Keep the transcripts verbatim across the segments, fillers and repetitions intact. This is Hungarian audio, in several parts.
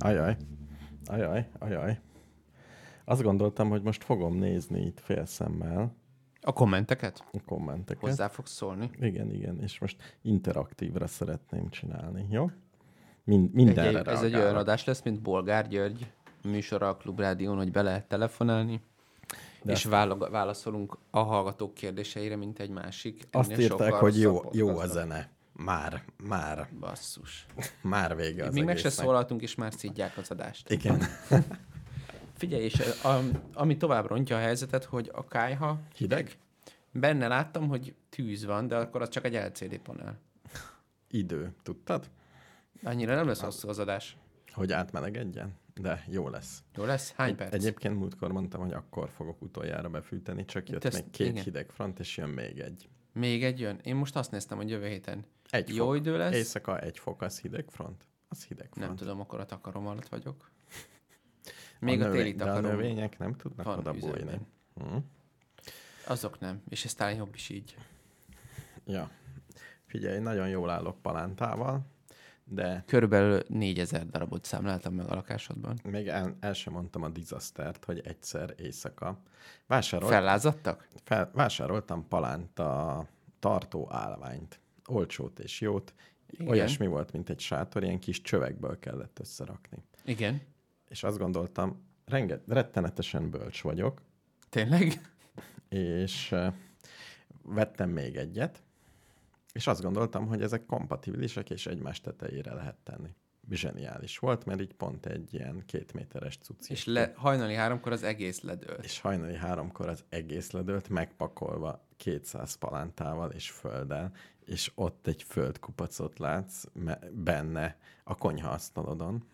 Ajaj, ajaj, ajaj. Azt gondoltam, hogy most fogom nézni itt félszemmel. A kommenteket? A kommenteket. Hozzá fogsz szólni? Igen, igen, és most interaktívra szeretném csinálni, jó? Mind, mindenre reagálok. Ez egy olyan adás lesz, mint Bolgár György műsora a Klubrádión, hogy be lehet telefonálni. De és vála- válaszolunk a hallgatók kérdéseire, mint egy másik. Azt írták, hogy jó, jó a zene. Már, már. Basszus. Már vége az. Még meg se szólaltunk, és már szidják az adást. Igen. Figyelj, és a, ami tovább rontja a helyzetet, hogy a kályha... Hideg? Benne láttam, hogy tűz van, de akkor az csak egy el cé dé panel. Idő, tudtad? Annyira nem lesz hosszú az adás. Hogy átmelegedjen? De jó lesz. Jó lesz? Hány perc? Egyébként múltkor mondtam, hogy akkor fogok utoljára befűteni, csak jött Te még két igen. hideg front, és jön még egy. Még egy jön? Én most azt néztem, hogy jövő héten. Egy jó fok. Idő lesz? Éjszaka egy fok, az hideg front. Az hideg front. Nem tudom, akkor a takarom alatt vagyok. Még a, növény, a téli takarom. De a növények nem tudnak oda bújni. Hm? Azok nem, és ez talán jobb is így. Ja. Figyelj, nagyon jól állok palántával. De körülbelül négyezer darabot számláltam meg a lakásodban. Még el, el sem mondtam a disastert, hogy egyszer éjszaka. Vásárolt, Fellázadtak? Fel, vásároltam palánta tartó állványt. Olcsót és jót. Igen. Olyasmi volt, mint egy sátor, ilyen kis csövekből kellett összerakni. Igen. És azt gondoltam, renge, rettenetesen bölcs vagyok. Tényleg? És uh, vettem még egyet. És azt gondoltam, hogy ezek kompatibilisek, és egymás tetejére lehet tenni. Zseniális volt, mert így pont egy ilyen két méteres cucc. És le, hajnali háromkor az egész ledőlt. És hajnali háromkor az egész ledőlt, megpakolva kétszáz palántával és földdel, és ott egy földkupacot látsz me- benne a konyhaasztalodon.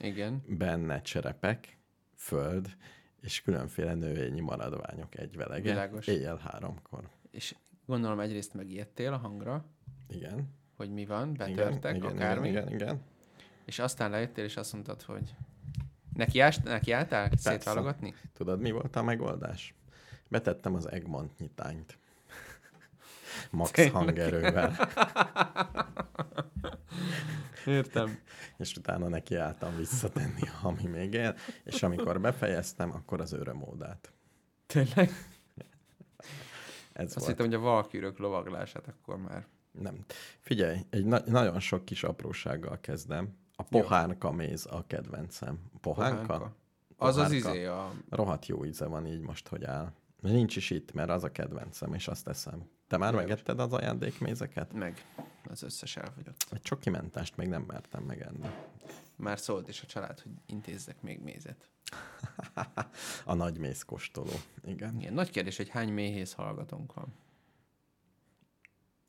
Igen. Benne cserepek, föld, és különféle növényi maradványok egyvelege. Világos. Éjjel háromkor. És gondolom egyrészt megijedtél a hangra. Igen. Hogy mi van, betörtek, igen, akármi. Igen, igen, igen. És aztán lejöttél, és azt mondtad, hogy neki, ást, neki álltál Persze. szétválogatni? Tudod, mi volt a megoldás? Betettem az Egmont nyitányt. Max Tényleg. hangerővel. Értem. És utána neki álltam visszatenni, ami még él. És amikor befejeztem, akkor az örömódát. Tényleg? Ez Azt volt. Hittem, hogy a valkűrök lovaglását akkor már... Nem. Figyelj, egy na- nagyon sok kis aprósággal kezdem. A pohánka méz a kedvencem. Pohánka? pohánka. Az pohánka. Az izé a... Rohadt jó íze van így most, hogy áll. Nincs is itt, mert az a kedvencem, és azt eszem. Te már megetted az ajándékmézeket? Meg. Az összes elfogyott. A csokimentást még nem mertem megenni. Már szólt is a család, hogy intézzek még mézet. A nagy mézkóstoló. Igen. Igen. Nagy kérdés, hogy hány méhész hallgatónk van?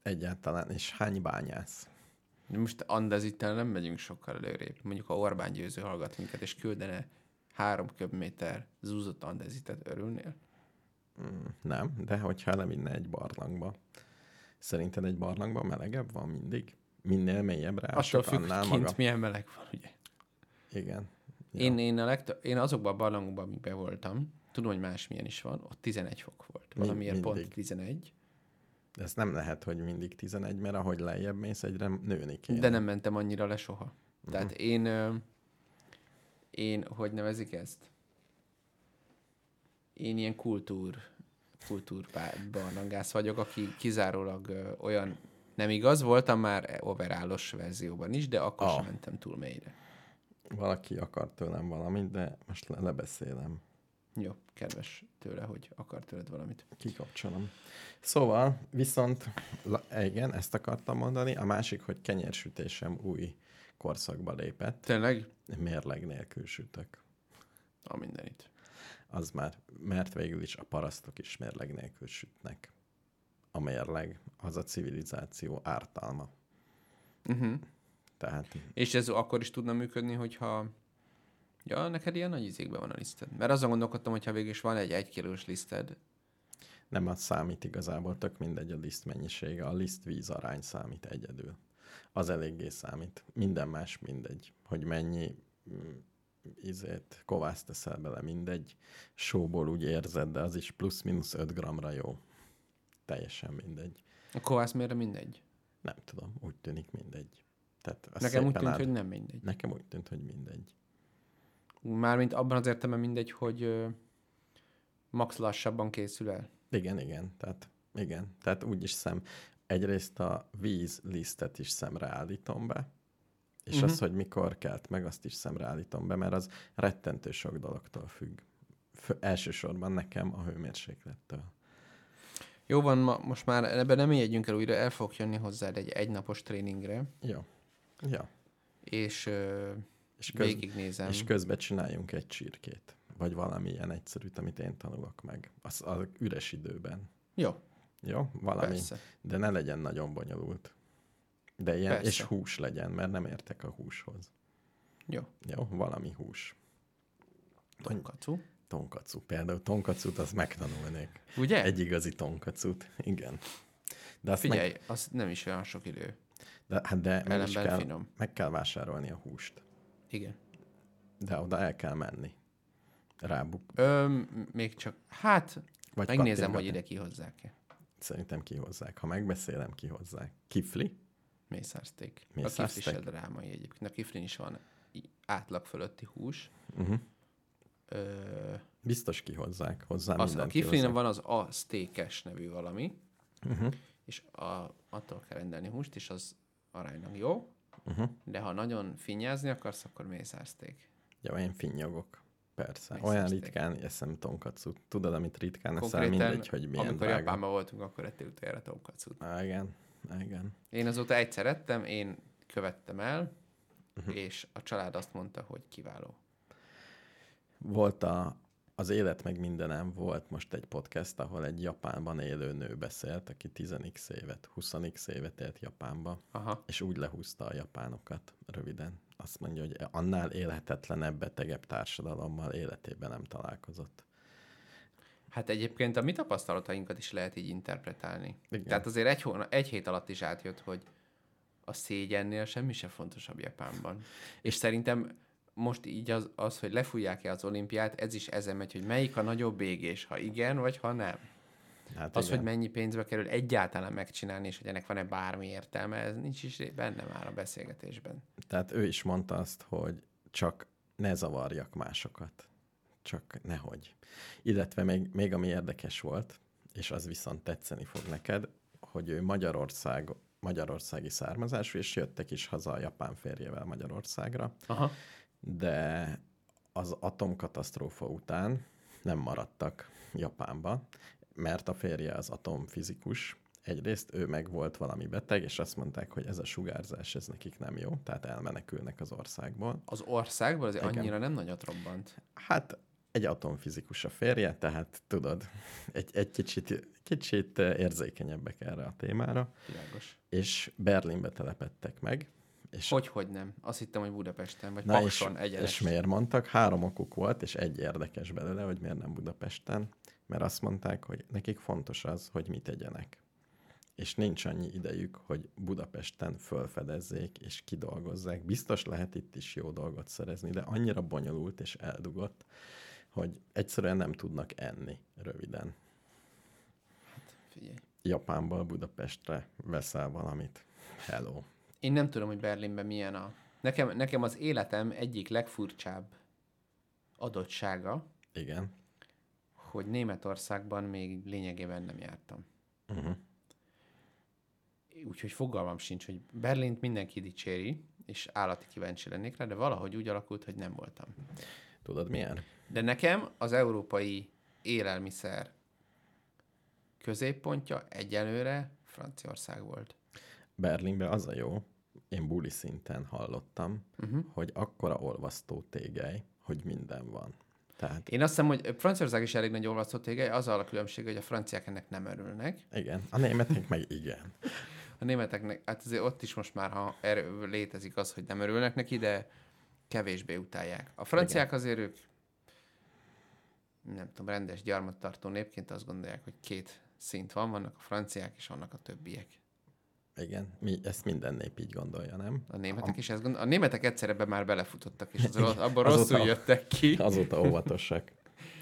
Egyáltalán. És hány bányász? De most andezittel nem megyünk sokkal előrébb. Mondjuk ha Orbán Győző hallgat minket, és küldene három köbméter zúzott andezitet, örülnél? Mm, nem, de hogyha levinne egy barlangba. Szerinted egy barlangban melegebb van mindig? Minél mélyebbre ások, attól függ, annál maga. Milyen meleg van, ugye? Igen. Ja. Én, én, a legtöbb, én azokban a barlangokban, amikben voltam, tudom, hogy másmilyen is van, ott tizenegy fok volt. Valamiért pont tizenegy. De ez nem lehet, hogy mindig tizenegy, mert ahogy lejjebb mész, egyre nőni kéne. De nem mentem annyira le soha. Uh-huh. Tehát én, én, hogy nevezik ezt? Én ilyen kultúr, kultúrbarlangász vagyok, aki kizárólag olyan, nem igaz, voltam már overallos verzióban is, de akkor oh. sem mentem túl mélyre. Valaki akart tőlem valamit, de most le- lebeszélem. Jó, kedves tőle, hogy akart tőled valamit. Kikapcsolom. Szóval, viszont, la, igen, ezt akartam mondani, a másik, hogy kenyérsütésem új korszakba lépett. Tényleg? Mérleg nélkül sütök. A mindenit. Az már, mert végül is a parasztok is mérleg nélkül sütnek. A mérleg, az a civilizáció ártalma. Mhm. Tehát... És ez akkor is tudna működni, hogyha... Ja, neked ilyen nagy izékben van a liszted. Mert azon gondolkodtam, hogyha végül is van egy egykilós liszted. Nem, az számít igazából, tök mindegy a liszt mennyisége. A liszt-víz arány számít egyedül. Az eléggé számít. Minden más mindegy. Hogy mennyi ízét kovászt teszel bele, mindegy. Sóból úgy érzed, de az is plusz-minusz öt grammra jó. Teljesen mindegy. A kovász mérre mindegy? Nem tudom, úgy tűnik mindegy. Nekem úgy tűnt, áll... hogy nem mindegy. Nekem úgy tűnt, hogy mindegy. Mármint abban az értelemben mindegy, hogy ö, max lassabban készül el. Igen, igen. Tehát, igen. Tehát úgy is szem. Egyrészt a vízlisztet is szemre állítom be, és uh-huh. az, hogy mikor kelt meg, azt is szemre állítom be, mert az rettentő sok dologtól függ. F- elsősorban nekem a hőmérséklettől. Jó van, ma, most már ebben nem jegyünk el újra, el fogok jönni hozzád egy egynapos tréningre. Jó. Ja. És, ö, és köz, végignézem. És közben csináljunk egy csirkét, vagy valami ilyen egyszerűt, amit én tanulok meg. Az, az üres időben. Jó. Jó, valami. Persze. De ne legyen nagyon bonyolult. De ilyen, és hús legyen, mert nem értek a húshoz. Jó. Jó, valami hús. Tonkatsu. Tonkatsu. Például tonkatsut, azt megtanulnék. Ugye? Egy igazi tonkatsut. Igen. De azt figyelj, meg... az nem is olyan sok idő. De, hát de meg, kell, finom. meg kell vásárolni a húst. Igen. De oda el kell menni. Rábuk. Ö, még csak, hát vagy megnézem, hogy ide kihozzák-e. Szerintem kihozzák. Ha megbeszélem, kihozzák. Kifli? Mészárszték. A kifli se drámai egyébként. A kiflin is van átlag fölötti hús. Uh-huh. Ö... Biztos kihozzák. Hozzá az, mindent a kiflin van az a steakes nevű valami, uh-huh. és a, attól kell rendelni húst, és az aránylag jó, uh-huh. de ha nagyon finnyázni akarsz, akkor mészárszték. Ja, én finnyogok. Persze. Még olyan szeszték. Ritkán eszem tonkatsut. Tudod, amit ritkán eszem, mindegy, hogy milyen amikor vága. Japánban voltunk, akkor ettél utoljára tonkatsut. Á, igen. Á, igen. Én azóta egyszer ettem, én követtem el, uh-huh. és a család azt mondta, hogy kiváló. Volt a, az Élet meg mindenem, volt most egy podcast, ahol egy Japánban élő nő beszélt, aki tíz x évet, húsz x évet élt Japánba, aha. és úgy lehúzta a japánokat röviden. Azt mondja, hogy annál élhetetlenebb, betegebb társadalommal életében nem találkozott. Hát egyébként a mi tapasztalatainkat is lehet így interpretálni. Igen. Tehát azért egy, hóna, egy hét alatt is átjött, hogy a szégyennél semmi sem fontosabb Japánban. És szerintem most így az, az hogy lefújják-e az olimpiát, ez is ezen megy, hogy melyik a nagyobb égés, ha igen, vagy ha nem. Hát az, igen. hogy mennyi pénzbe kerül egyáltalán megcsinálni, és hogy ennek van-e bármi értelme, ez nincs is benne már a beszélgetésben. Tehát ő is mondta azt, hogy csak ne zavarjak másokat. Csak nehogy. Illetve még, még ami érdekes volt, és az viszont tetszeni fog neked, hogy ő Magyarország, magyarországi származású, és jöttek is haza a japán férjével Magyarországra. Aha. De az atomkatasztrófa után nem maradtak Japánba, mert a férje az atomfizikus. Egyrészt ő meg volt valami beteg, és azt mondták, hogy ez a sugárzás, ez nekik nem jó, tehát elmenekülnek az országból. Az országból? Azért igen. Annyira nem nagyot robbant. Hát egy atomfizikus a férje, tehát tudod, egy, egy kicsit, kicsit érzékenyebbek erre a témára. Világos. És Berlinbe telepedtek meg. És hogy, hogy nem. Azt hittem, hogy Budapesten, vagy Pakson egyenes. És miért mondtak? Három okuk volt, és egy érdekes belőle, hogy miért nem Budapesten. Mert azt mondták, hogy nekik fontos az, hogy mit tegyenek. És nincs annyi idejük, hogy Budapesten fölfedezzék és kidolgozzák. Biztos lehet itt is jó dolgot szerezni, de annyira bonyolult és eldugott, hogy egyszerűen nem tudnak enni röviden. Hát figyelj. Japánból Budapestre veszel valamit. Hello. Én nem tudom, hogy Berlinben milyen a... Nekem, nekem az életem egyik legfurcsább adottsága, igen. hogy Németországban még lényegében nem jártam. Uh-huh. Úgyhogy fogalmam sincs, hogy Berlint mindenki dicséri, és állati kíváncsi lennék rá, de valahogy úgy alakult, hogy nem voltam. Tudod milyen? De nekem az európai élelmiszer középpontja egyelőre Franciaország volt. Berlinben az a jó, én buli szinten hallottam, uh-huh. hogy akkora olvasztó tégely, hogy minden van. Tehát... Én azt hiszem, hogy Franciaország is elég nagy olvasztó tégely, azzal a különbség, hogy a franciák ennek nem örülnek. Igen, a németek meg igen. A németeknek, hát azért ott is most már ha erő, létezik az, hogy nem örülnek neki, de kevésbé utálják. A franciák igen. azért ők, nem tudom, rendes gyarmattartó népként azt gondolják, hogy két szint van, vannak a franciák és vannak a többiek. Igen, mi, ezt minden nép így gondolja, nem? A németek a... is ezt gondolja. A németek egyszer ebben már belefutottak, és abban rosszul jöttek ki. Azóta óvatosak.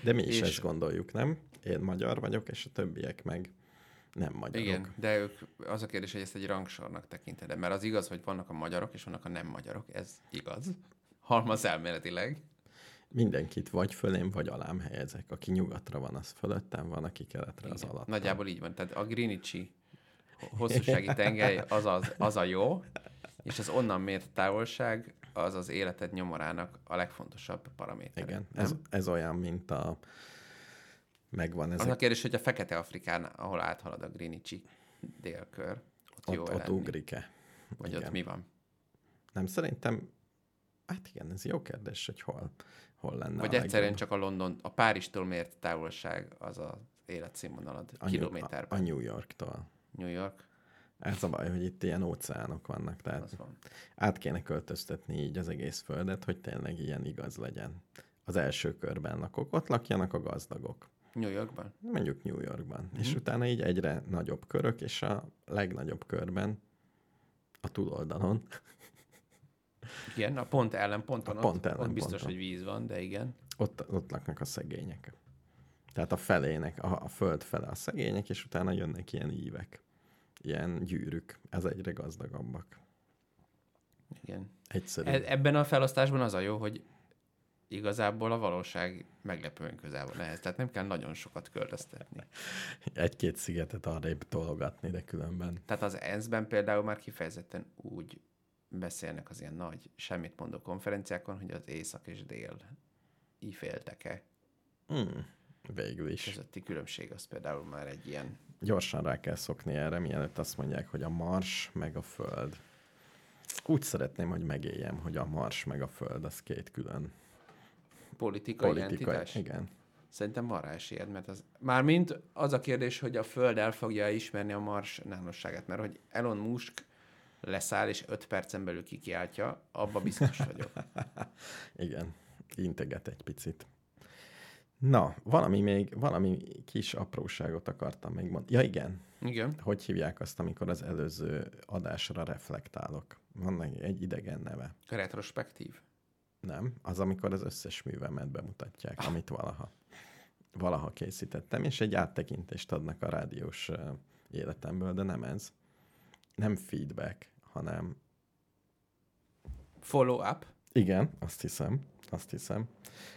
De mi is és... ezt gondoljuk, nem? Én magyar vagyok, és a többiek meg nem magyarok. Igen, de ők, az a kérdés, hogy ezt egy rangsornak tekinted. Mert az igaz, hogy vannak a magyarok, és vannak a nem magyarok. Ez igaz. Halmaz elméletileg. mindenkit vagy fölém, vagy alám helyezek. Aki nyugatra van, az fölöttem van, aki keletre, az alatt. Nagyjából így van. Tehát a Greenwichi hosszúsági tengely az, az, az a jó, és az onnan mért távolság az az életed nyomorának a legfontosabb paramétere. Igen, ez, ez olyan, mint a... Megvan ez. Az a kérdés, hogy a Fekete-Afrikán, ahol áthalad a Greenwichi délkör, ott, ott jó ott ugrik-e? Vagy igen. Ott mi van? Nem, szerintem, hát igen, ez jó kérdés, hogy hol, hol lenne. Vagy egyszerűen csak a London, a Párizstól mért távolság az az életszínvonalad a kilométerben. New, a, a New Yorktól. New York. Ez a baj, hogy itt ilyen óceánok vannak, tehát van. Át kéne költöztetni így az egész földet, hogy tényleg ilyen igaz legyen. Az első körben lakok, ott lakjanak a gazdagok. New Yorkban? Mondjuk New Yorkban. Mm. És utána így egyre nagyobb körök, és a legnagyobb körben a túloldalon. Igen, a pont ellenponton, a ott, pont ellenponton. Ott biztos, hogy víz van, de igen. Ott, ott laknak a szegények. Tehát a felének, a, a föld fele a szegények, és utána jönnek ilyen ívek, ilyen gyűrűk. Ez egyre gazdagabbak. Igen. Egyszerű. E- ebben a felosztásban az a jó, hogy igazából a valóság meglepően közel van ehhez. Tehát nem kell nagyon sokat költöztetni. Egy-két szigetet arrébb tologatni, de különben. Tehát az enszben például már kifejezetten úgy beszélnek az ilyen nagy, semmit mondó konferenciákon, hogy az észak és dél íféltek-e. Mm, végül is. Közötti különbség az például már egy ilyen... Gyorsan rá kell szokni erre, mielőtt azt mondják, hogy a Mars meg a Föld. Úgy szeretném, hogy megéljem, hogy a Mars meg a Föld, az két külön politikai politika, entitás? Igen. Szerintem van rá esélyed, mert az... Mármint az a kérdés, hogy a Föld el fogja ismerni a Mars nánosságát, mert hogy Elon Musk leszáll, és öt percen belül kikiáltja, abba biztos vagyok. Igen. Integet egy picit. Na, valami még, valami kis apróságot akartam még mondani. Ja, igen. Igen. Hogy hívják azt, amikor az előző adásra reflektálok? Van egy idegen neve. Retrospektív. Nem, az, amikor az összes művemet bemutatják, ah. amit valaha, valaha készítettem, és egy áttekintést adnak a rádiós uh, életemből, de nem ez. Nem feedback, hanem... Follow-up? Igen, azt hiszem, azt hiszem.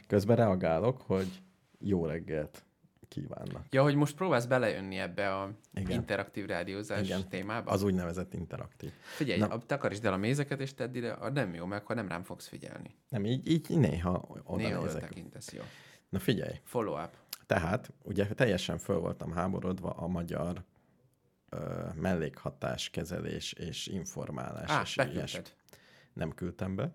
Közben reagálok, hogy jó reggelt kívánnak. Ja, hogy most próbálsz belejönni ebbe a igen. interaktív rádiózás igen. témába? Az úgynevezett interaktív. Figyelj, Na. takarítsd el a mézeket, és tedd ide, a nem jó, mert akkor nem rám fogsz figyelni. Nem, így, így néha oda néha nézek. Oda tekintesz, jó. Na figyelj. Follow-up. Tehát, ugye teljesen föl voltam háborodva a magyar ö, mellékhatás, kezelés és informálás. Á, és beküldted. Nem küldtem be,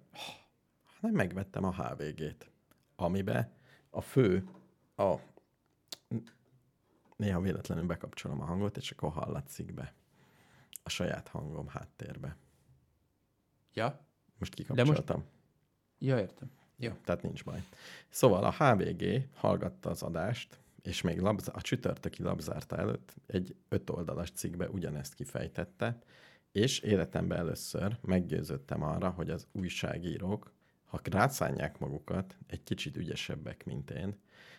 hanem megvettem a há vé gét, amibe a fő, a néha véletlenül bekapcsolom a hangot, és akkor hallatszik be. A saját hangom háttérbe. Ja. Most kikapcsoltam. Most... Ja, értem. Ja. Tehát nincs baj. Szóval a há vé gé hallgatta az adást, és még labza... a csütörtöki labzárta előtt egy öt oldalas cikkbe ugyanezt kifejtette, és életemben először meggyőződtem arra, hogy az újságírók, ha rászánják magukat, egy kicsit ügyesebbek, mint én,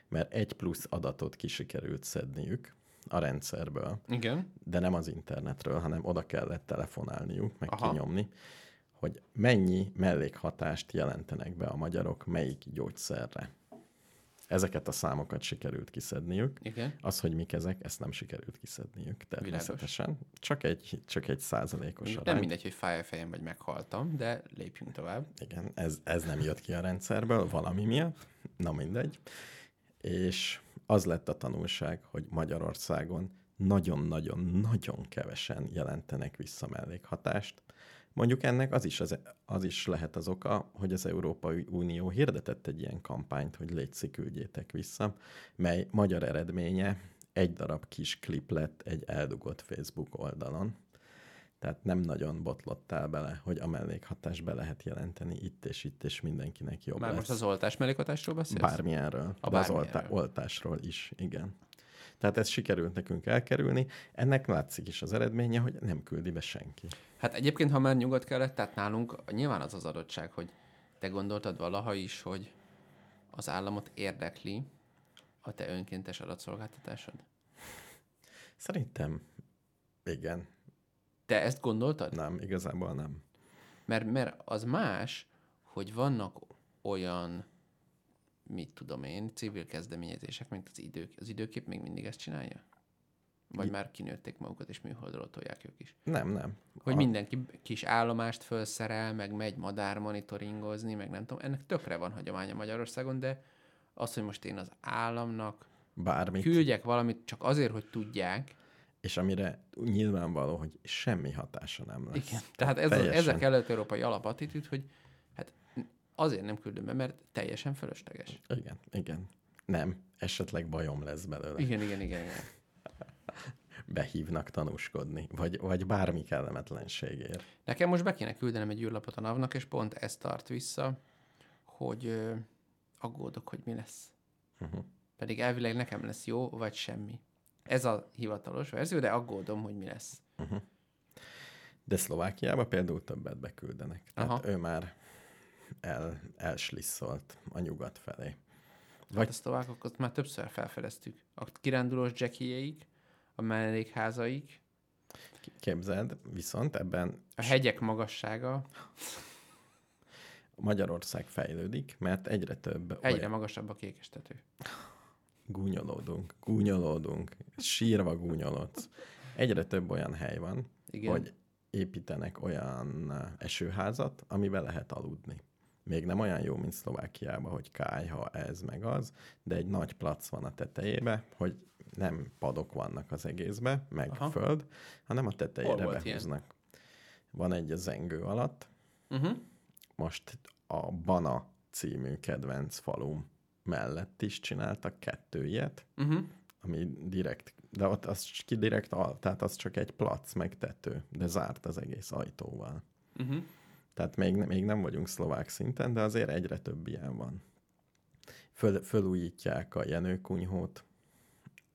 mert egy plusz adatot kisikerült szedniük a rendszerből, igen. de nem az internetről, hanem oda kellett telefonálniuk, meg aha. kinyomni, hogy mennyi mellékhatást jelentenek be a magyarok melyik gyógyszerre. Ezeket a számokat sikerült kiszedniük. Igen. Az, hogy mik ezek, ezt nem sikerült kiszedniük természetesen. Világos. Csak egy, csak egy százalékos arány. Nem mindegy, hogy fáj a fejem, vagy meghaltam, de lépjünk tovább. Igen, ez, ez nem jött ki a rendszerből valami miatt. Na mindegy. És az lett a tanulság, hogy Magyarországon nagyon-nagyon-nagyon kevesen jelentenek vissza mellékhatást. Mondjuk ennek az is, az, az is lehet az oka, hogy az Európai Unió hirdetett egy ilyen kampányt, hogy létszik, küldjétek vissza, mely magyar eredménye egy darab kis klip lett egy eldugott Facebook oldalon. Tehát nem nagyon botlottál bele, hogy a mellékhatás be lehet jelenteni itt és itt, és mindenkinek jobb. Már lesz. Most az oltás mellékhatásról beszélsz? Bármilyenről. A de bármilyenről. Az oltá- oltásról is, igen. Tehát ez sikerült nekünk elkerülni. Ennek látszik is az eredménye, hogy nem küldi be senki. Hát egyébként, ha már nyugat kellett, tehát nálunk nyilván az az adottság, hogy te gondoltad valaha is, hogy az államot érdekli a te önkéntes adatszolgáltatásod? Szerintem igen. Te ezt gondoltad? Nem, igazából nem. Mert, mert az más, hogy vannak olyan mit tudom én, civil kezdeményezések, mint az, idő, az időkép még mindig ezt csinálja? Vagy I... már kinőtték magukat, és műholdról tolják ők is? Nem, nem. Hogy a... mindenki kis állomást felszerel, meg megy madár monitoringozni, meg nem tudom, ennek tökre van hagyománya Magyarországon, de az, hogy most én az államnak bármit küldjek valamit csak azért, hogy tudják. És amire nyilvánvaló, hogy semmi hatása nem lesz. Igen, tehát ez, ez a kelet-európai alapattitűd, hogy hát azért nem küldöm be, mert teljesen fölösleges. Igen, igen. Nem, esetleg bajom lesz belőle. Igen, igen, igen. igen. Behívnak tanúskodni, vagy, vagy bármi kellemetlenségért. Nekem most be kéne küldenem egy űrlapot a navnak, és pont ezt tart vissza, hogy ö, aggódok, hogy mi lesz. Uh-huh. Pedig elvileg nekem lesz jó, vagy semmi. Ez a hivatalos verzió, de aggódom, hogy mi lesz. Uh-huh. De Szlovákiába például többet beküldenek. Tehát aha. ő már el, elslisszalt a nyugat felé. Vagy hát a szlovákokat már többször felfedeztük. A kirándulós jackiéig, a mellékházaik. Képzeld, viszont ebben... A hegyek magassága... Magyarország fejlődik, mert egyre több... Egyre olyan... magasabb a kékestető. Gúnyolódunk, gúnyolódunk, sírva gúnyolodsz. Egyre több olyan hely van, igen, hogy építenek olyan esőházat, amiben lehet aludni. Még nem olyan jó, mint Szlovákiában, hogy kályha ez meg az, de egy nagy plac van a tetejébe, hogy nem padok vannak az egészbe, meg aha. föld, hanem a tetejére behúznak. Ilyen? Van egy a zengő alatt, uh-huh. most a Bana című kedvenc falum mellett is csináltak kettő ilyet, uh-huh. ami direkt, de ott az ki direkt al, tehát az csak egy plac meg tető, de zárt az egész ajtóval. Uh-huh. Tehát még, még nem vagyunk szlovák szinten, de azért egyre több ilyen van. Föl, fölújítják a Jenőkunyhót,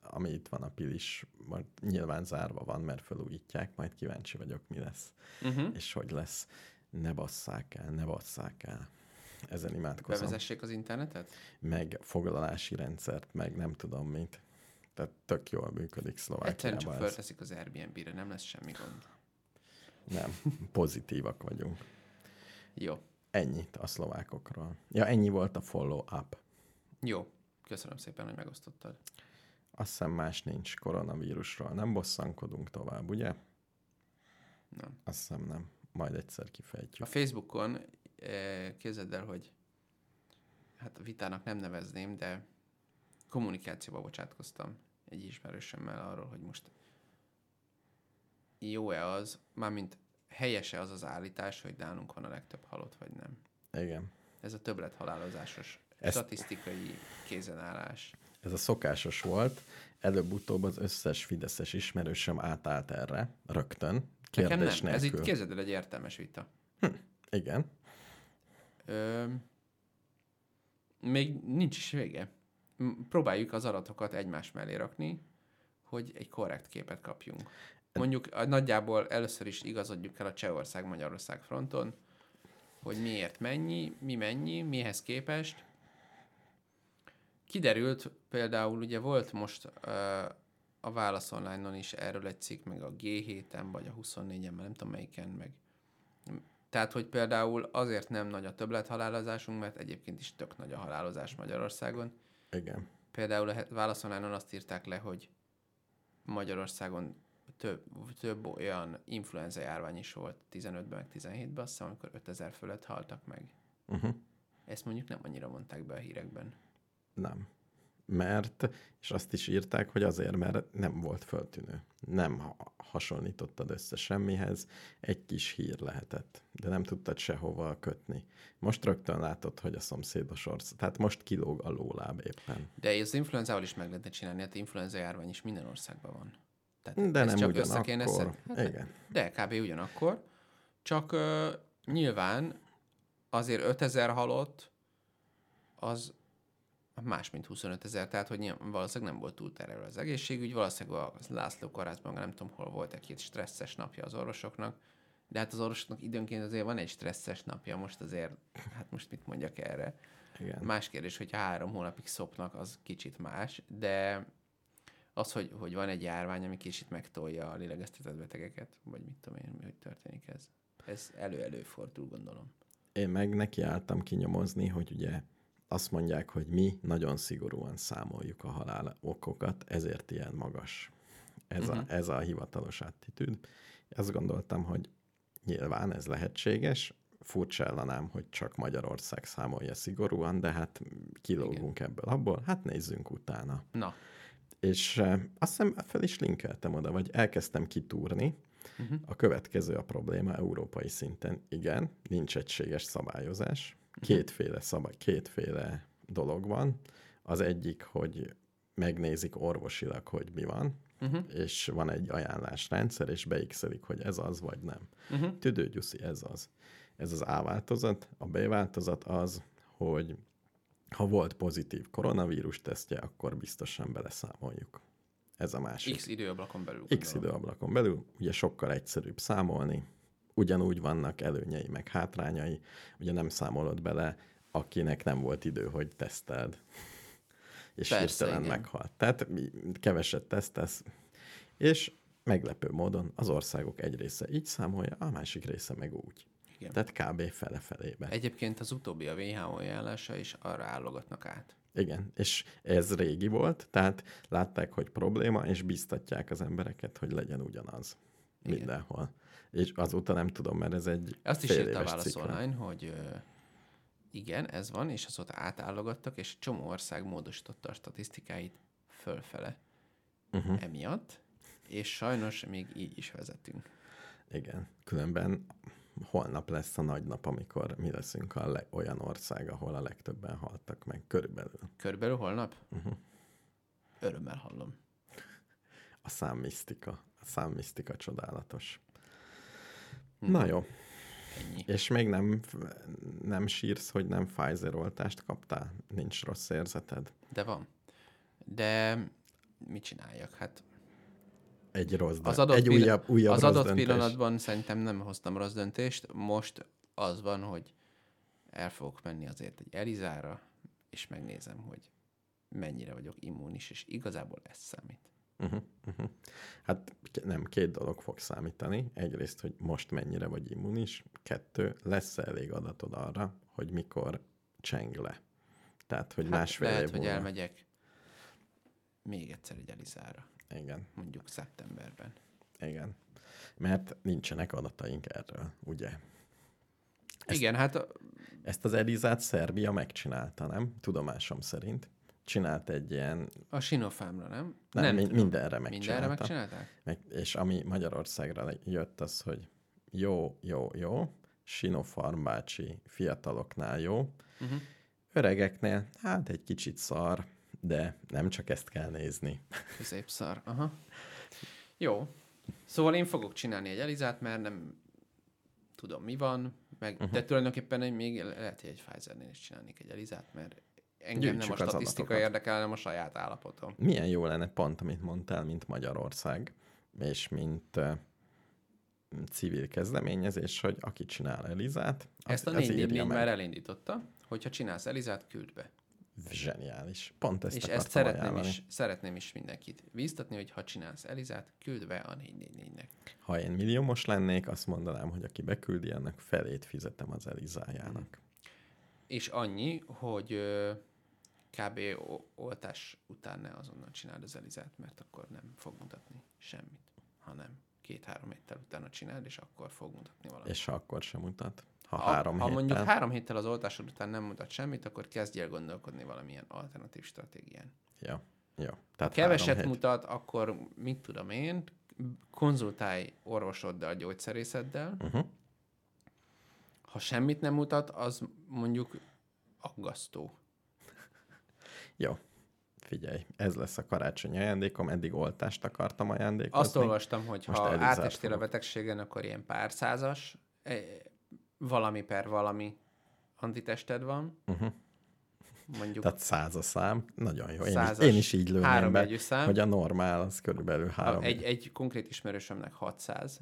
ami itt van a Pilis, majd nyilván zárva van, mert fölújítják, majd kíváncsi vagyok, mi lesz, uh-huh. és hogy lesz. Ne basszák el, ne basszák el. Ezen imádkozom. Bevezessék az internetet? Meg foglalási rendszert, meg nem tudom mit. Tehát tök jól működik Szlovákiában. Egyszerűen csak fölteszik az Airbnb-re, nem lesz semmi gond. Nem, pozitívak vagyunk. Jó. Ennyit a szlovákokról. Ja, ennyi volt a follow-up. Jó, köszönöm szépen, hogy megosztottad. Azt hiszem más nincs koronavírusról. Nem bosszankodunk tovább, ugye? Nem. Azt hiszem nem. Majd egyszer kifejtjük. A Facebookon képzeld el, hogy hát a vitának nem nevezném, de kommunikációba bocsátkoztam egy ismerősömmel arról, hogy most jó-e az, mármint helyese az az állítás, hogy nálunk van a legtöbb halott, vagy nem. Igen. Ez a többlethalálozásos Ezt... statisztikai kézenállás. Ez a szokásos volt. Előbb-utóbb az összes fideszes ismerősöm átállt erre rögtön. Kérdés nélkül. Ez így képzeld el, egy értelmes vita. Hm. Igen. Ö, még nincs is vége. Próbáljuk az adatokat egymás mellé rakni, hogy egy korrekt képet kapjunk. Mondjuk nagyjából először is igazodjuk el a Csehország-Magyarország fronton, hogy miért mennyi, mi mennyi, mihez képest. Kiderült például, ugye volt most ö, a Válasz Online-on is erről egy cikk, meg a gé héten, vagy a huszonnégyen, nem tudom melyiken, meg... Tehát, hogy például azért nem nagy a többlethalálozásunk, mert egyébként is tök nagy a halálozás Magyarországon. Igen. Például a Válasz Online-on azt írták le, hogy Magyarországon több, több olyan influenza járvány is volt tizenötben, tizenhétben, azt hiszem, amikor ötezer fölött haltak meg. Uh-huh. Ezt mondjuk nem annyira mondták be a hírekben. Nem. Mert, és azt is írták, hogy azért, mert nem volt föltűnő. Nem hasonlítottad össze semmihez, egy kis hír lehetett, de nem tudtad sehova kötni. Most rögtön látod, hogy a szomszédos ország, tehát most kilóg a lóláb éppen. De az influenzával is meg lehetne csinálni, hát influenza járvány is minden országban van. Tehát de nem csak ugyanakkor. Hát, igen. De kb. Ugyanakkor, csak uh, nyilván azért ötezer halott az más, mint huszonötezer, tehát hogy valószínűleg nem volt túlterelve az egészségügy, valószínűleg a László Korászban, nem tudom hol volt egy két stresszes napja az orvosoknak, de hát az orvosoknak időnként azért van egy stresszes napja, most azért, hát most mit mondjak erre? Igen. Más kérdés, hogyha három hónapig szopnak, az kicsit más, de az, hogy, hogy van egy járvány, ami kicsit megtolja a lélegeztetett betegeket, vagy mit tudom én, hogy történik ez. Ez elő-előfordul, gondolom. Én meg nekiálltam kinyomozni, hogy ugye azt mondják, hogy mi nagyon szigorúan számoljuk a halál okokat, ezért ilyen magas. Ez, uh-huh. a, ez a hivatalos attitűd. Azt gondoltam, hogy nyilván ez lehetséges, furcsállanám, hogy csak Magyarország számolja szigorúan, de hát kilógunk ebből abból, hát nézzünk utána. Na. És e, azt hiszem fel is linkeltem oda, vagy elkezdtem kitúrni. Uh-huh. A következő a probléma európai szinten. Igen, nincs egységes szabályozás. Kétféle, szabály, kétféle dolog van. Az egyik, hogy megnézik orvosilag, hogy mi van, uh-huh. és van egy ajánlásrendszer, és beixelik, hogy ez az, vagy nem. Uh-huh. Tüdőgyuszi, ez az. Ez az A változat. A B változat az, hogy ha volt pozitív koronavírus tesztje, akkor biztosan beleszámoljuk. Ez a másik. X időablakon belül. Gondolom. X időablakon belül, ugye sokkal egyszerűbb számolni. Ugyanúgy vannak előnyei, meg hátrányai. Ugye nem számolod bele, akinek nem volt idő, hogy teszteld. És hirtelen meghalt. Tehát keveset tesztelsz. És meglepő módon az országok egy része így számolja, a másik része meg úgy. Igen. Tehát kb. Fele-felébe. Egyébként az utóbbi a vé há o ajánlása, és arra állogatnak át. Igen, és ez régi volt, tehát látták, hogy probléma, és biztatják az embereket, hogy legyen ugyanaz. Igen. Mindenhol. És azóta nem tudom, mert ez egy Azt fél éves cikk. Azt is írta a válasz online, hogy igen, ez van, és azóta átállogattak, és csomó ország módosította a statisztikáit fölfele uh-huh. emiatt, és sajnos még így is vezetünk. Igen, különben holnap lesz a nagy nap, amikor mi leszünk a le- olyan ország, ahol a legtöbben haltak meg, körülbelül. Körülbelül holnap? Uh-huh. Örömmel hallom. A számmisztika. A számmisztika csodálatos. Hmm. Na jó. Ennyi. És még nem, nem sírsz, hogy nem Pfizer oltást kaptál? Nincs rossz érzeted? De van. De mit csináljak? Hát... Egy rossz dönt. Az adott, egy pillan- újabb, újabb az adott pillanatban szerintem nem hoztam rossz döntést. Most az van, hogy el fogok menni azért egy Elizára, és megnézem, hogy mennyire vagyok immunis, és igazából ez számít. Uh-huh, uh-huh. Hát nem, két dolog fog számítani. Egyrészt, hogy most mennyire vagy immunis. Kettő, lesz elég adatod arra, hogy mikor cseng le. Tehát, hogy hát másfél év múlva. Lehet, hogy elmegyek még egyszer egy Elizára. Igen. Mondjuk szeptemberben. Igen. Mert nincsenek adataink erről, ugye? Ezt, Igen, hát... A... Ezt az Elizát Szerbia megcsinálta, nem? Tudomásom szerint. Csinált egy ilyen... A Sinopharmra, nem? Nem, nem mi- mindenre megcsinálta. Mindenre megcsinálták? Meg, és ami Magyarországra jött az, hogy jó, jó, jó, Sinopharm bácsi fiataloknál jó, uh-huh. öregeknél hát egy kicsit szar, de nem csak ezt kell nézni. Középszar, aha. Jó. Szóval én fogok csinálni egy Elizát, mert nem tudom, mi van, meg, uh-huh. de tulajdonképpen egy, még lehet, hogy egy Pfizernél is csinálnék egy Elizát, mert engem Gyűjtsük nem a statisztika érdekel, hanem a saját állapotom. Milyen jó lenne pont, amit mondtál, mint Magyarország, és mint uh, civil kezdeményezés, hogy aki csinál Elizát, az, ezt a négy négy négy már elindította, hogyha csinálsz Elizát, küld be. Zseniális. Pont ezt és ezt szeretném is, szeretném is mindenkit bíztatni, hogy ha csinálsz Elizát, küld be a négy négy négynek. Ha én milliómos lennék, azt mondanám, hogy aki beküldi, ennek felét fizetem az Elizájának. És annyi, hogy kb. Oltás után ne azonnal csináld az Elizát, mert akkor nem fog mutatni semmit, hanem két-három héttel utána csináld, és akkor fog mutatni valamit. És akkor sem mutat. Ha, ha, három ha héttel... mondjuk három héttel az oltásod után nem mutat semmit, akkor kezdj el gondolkodni valamilyen alternatív stratégián. Ja, ja. Tehát ha keveset mutat, akkor mit tudom én, konzultálj orvosoddal, gyógyszerészeddel. Uh-huh. Ha semmit nem mutat, az mondjuk aggasztó. Jó, figyelj, ez lesz a karácsonyi ajándékom, eddig oltást akartam ajándékozni. Azt olvastam, hogy most ha átestél a betegségen, akkor ilyen pár százas... valami per valami antitested van. Uh-huh. Mondjuk. Tehát száz a szám. Nagyon jó. Én is, én is így lőném be, hogy a normál az körülbelül három. Egy, egy konkrét ismerősömnek hatszáz,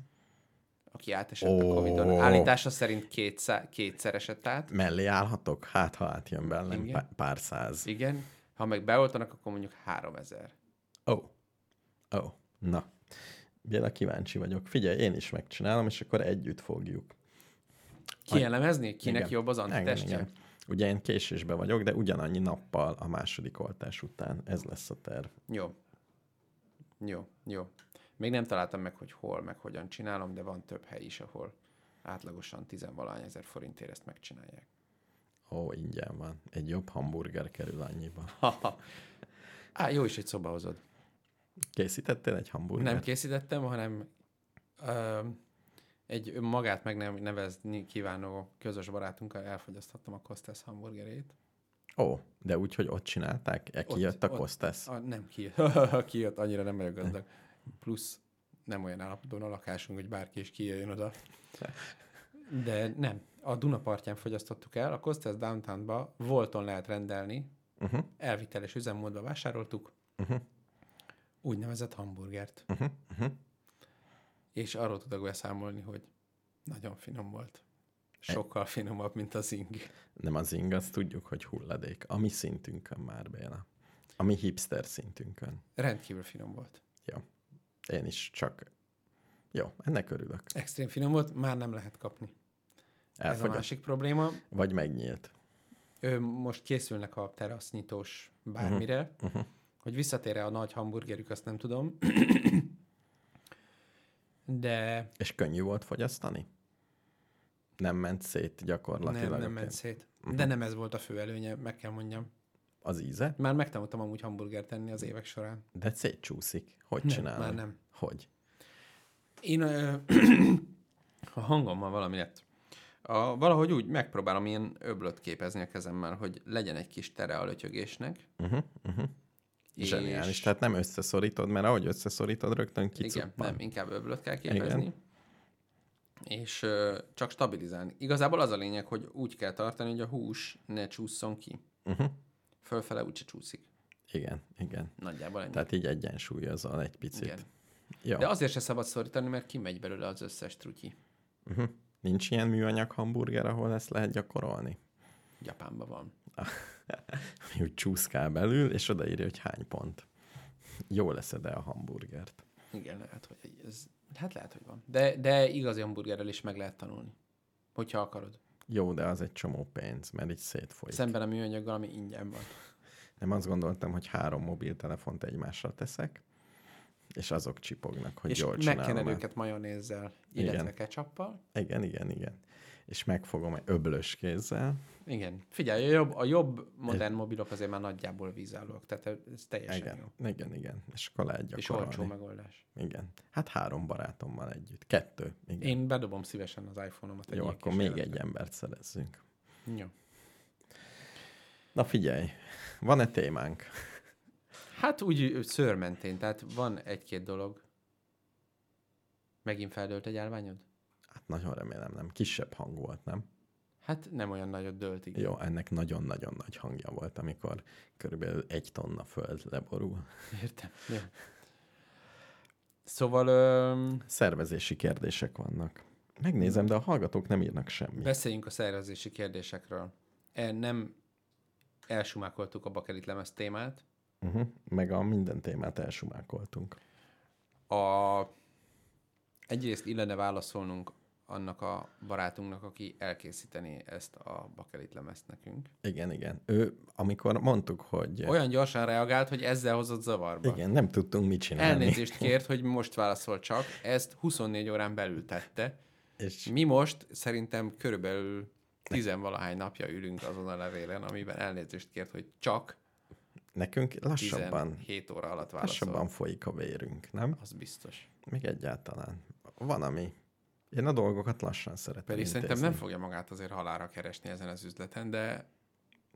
aki átesett oh. a Covidon. Állítása szerint kétszá, kétszer esett át. Mellé állhatok? Hát, ha átjön bennem pá- pár száz. Igen. Ha meg beoltanak, akkor mondjuk három ezer. Ó. Oh. Ó. Oh. Na. Béla, kíváncsi vagyok. Figyelj, én is megcsinálom, és akkor együtt fogjuk kielemezni? Kinek igen. jobb az antitestje? Ugye én késésben vagyok, de ugyanannyi nappal a második oltás után ez lesz a terv. Jó. Jó, jó. Még nem találtam meg, hogy hol, meg hogyan csinálom, de van több hely is, ahol átlagosan tizenvalahány ezer forintért ezt megcsinálják. Ó, ingyen van. Egy jobb hamburger kerül annyiba. Á, jó is, hogy szóba hozod. Készítettél egy hamburgert? Nem készítettem, hanem ö, egy magát meg nem nevezni kívánó közös barátunkkal elfogyasztottam a Kostesz hamburgerét. Ó, de úgy, hogy ott csinálták? E, kijött a Kostesz? Nem, kijött. kijött, annyira nem vagyok gazdag. Plusz nem olyan állapotban a lakásunk, hogy bárki is kijöjjön oda. De nem. A Duna partján fogyasztottuk el. A Kostesz Downtownba Volton lehet rendelni. Uh-huh. Elviteles üzemmódba vásároltuk. Uh-huh. Úgynevezett hamburgert. Uh-huh. Uh-huh. És arról tudok beszámolni, hogy nagyon finom volt. Sokkal finomabb, mint a zing. Nem a zing, azt tudjuk, hogy hulladék. A mi szintünkön már, Béla. A mi hipster szintünkön. Rendkívül finom volt. Jó. Én is csak... Jó, ennek örülök. Extrém finom volt, már nem lehet kapni. Elfogyott. Ez a másik probléma. Vagy megnyílt. Ő most készülnek a terasznyitós bármire, uh-huh. hogy visszatér-e a nagy hamburgerük, azt nem tudom. De... És könnyű volt fogyasztani? Nem ment szét gyakorlatilag. Nem, nem ment szét. Uh-huh. De nem ez volt a fő előnye, meg kell mondjam. Az íze? Már megtanultam amúgy hamburgert tenni az évek során. De szétcsúszik. Hogy nem, csinálod? Már nem. Hogy? Én ö, a hangommal valami lett. A, valahogy úgy megpróbálom ilyen öblöt képezni a kezemmel, hogy legyen egy kis tere a lötyögésnek. Uh-huh, uh-huh. És... Zseniális. Tehát nem összeszorítod, mert ahogy összeszorítod, rögtön kicuppan. Igen, nem, inkább öblöt kell képezni. Igen. És ö, csak stabilizálni. Igazából az a lényeg, hogy úgy kell tartani, hogy a hús ne csúszson ki. Uh-huh. Fölfele úgyse csúszik. Igen, igen. Nagyjából ennyi. Tehát így egyensúlyozol egy picit. Igen. Jó. De azért se szabad szorítani, mert kimegy belőle az összes trutyi. Uh-huh. Nincs ilyen műanyag hamburger, ahol ezt lehet gyakorolni? Japánban van. Ami úgy csúszkál belül, és odaírja, hogy hány pont. Jól leszed-e a hamburgert? Igen, lehet, hogy ez... Hát lehet, hogy van. De, de igazi hamburgerrel is meg lehet tanulni. Hogyha akarod. Jó, de az egy csomó pénz, mert így szétfolyik. Szemben a műanyaggal, ami ingyen van. Nem, azt gondoltam, hogy három mobiltelefont egymásra teszek, és azok csipognak, hogy és jól csinálom. És megkened őket majonézzel, illetve ketchuppal. Igen, igen, igen. És megfogom egy öblös kézzel. Igen. Figyelj, a jobb, a jobb modern mobilok azért már nagyjából vízállóak, tehát ez teljesen igen, jó. Igen, igen. És akkor lehet gyakorolni. És olcsó megoldás. Igen. Hát három barátommal együtt. Kettő. Igen. Én bedobom szívesen az iPhone-omat. Jó, akkor még életben. Egy embert szerezzünk. Jó. Na figyelj, van-e témánk? Hát úgy szőrmentén, tehát van egy-két dolog. Megint feldőlt egy állványod? Hát nagyon remélem, nem. Kisebb hang volt, nem? Hát nem olyan nagyot dőlt, igen. Jó, ennek nagyon-nagyon nagy hangja volt, amikor körülbelül egy tonna föld leborul. Értem. Jó. Szóval... Öm... Szervezési kérdések vannak. Megnézem, de a hallgatók nem írnak semmit. Beszéljünk a szervezési kérdésekről. Nem elsumákoltuk a Bakelit lemez témát. Uh-huh. Meg a minden témát elsumákoltunk. A... Egyrészt illene válaszolnunk annak a barátunknak, aki elkészíteni ezt a Bakelit lemezt nekünk. Igen, igen. Ő, amikor mondtuk, hogy... Olyan gyorsan reagált, hogy ezzel hozott zavarba. Igen, nem tudtunk mit csinálni. Elnézést kért, hogy most válaszol csak. Ezt huszonnégy órán belül tette. És... Mi most szerintem körülbelül tizenvalahány napja ülünk azon a levélen, amiben elnézést kért, hogy csak... Nekünk lassabban... tizenhét óra alatt válaszol. Lassabban folyik a vérünk, nem? Az biztos. Még egyáltalán. Van, ami... Én a dolgokat lassan szeretem Pedig intézni. Szerintem nem fogja magát azért halálra keresni ezen az üzleten, de...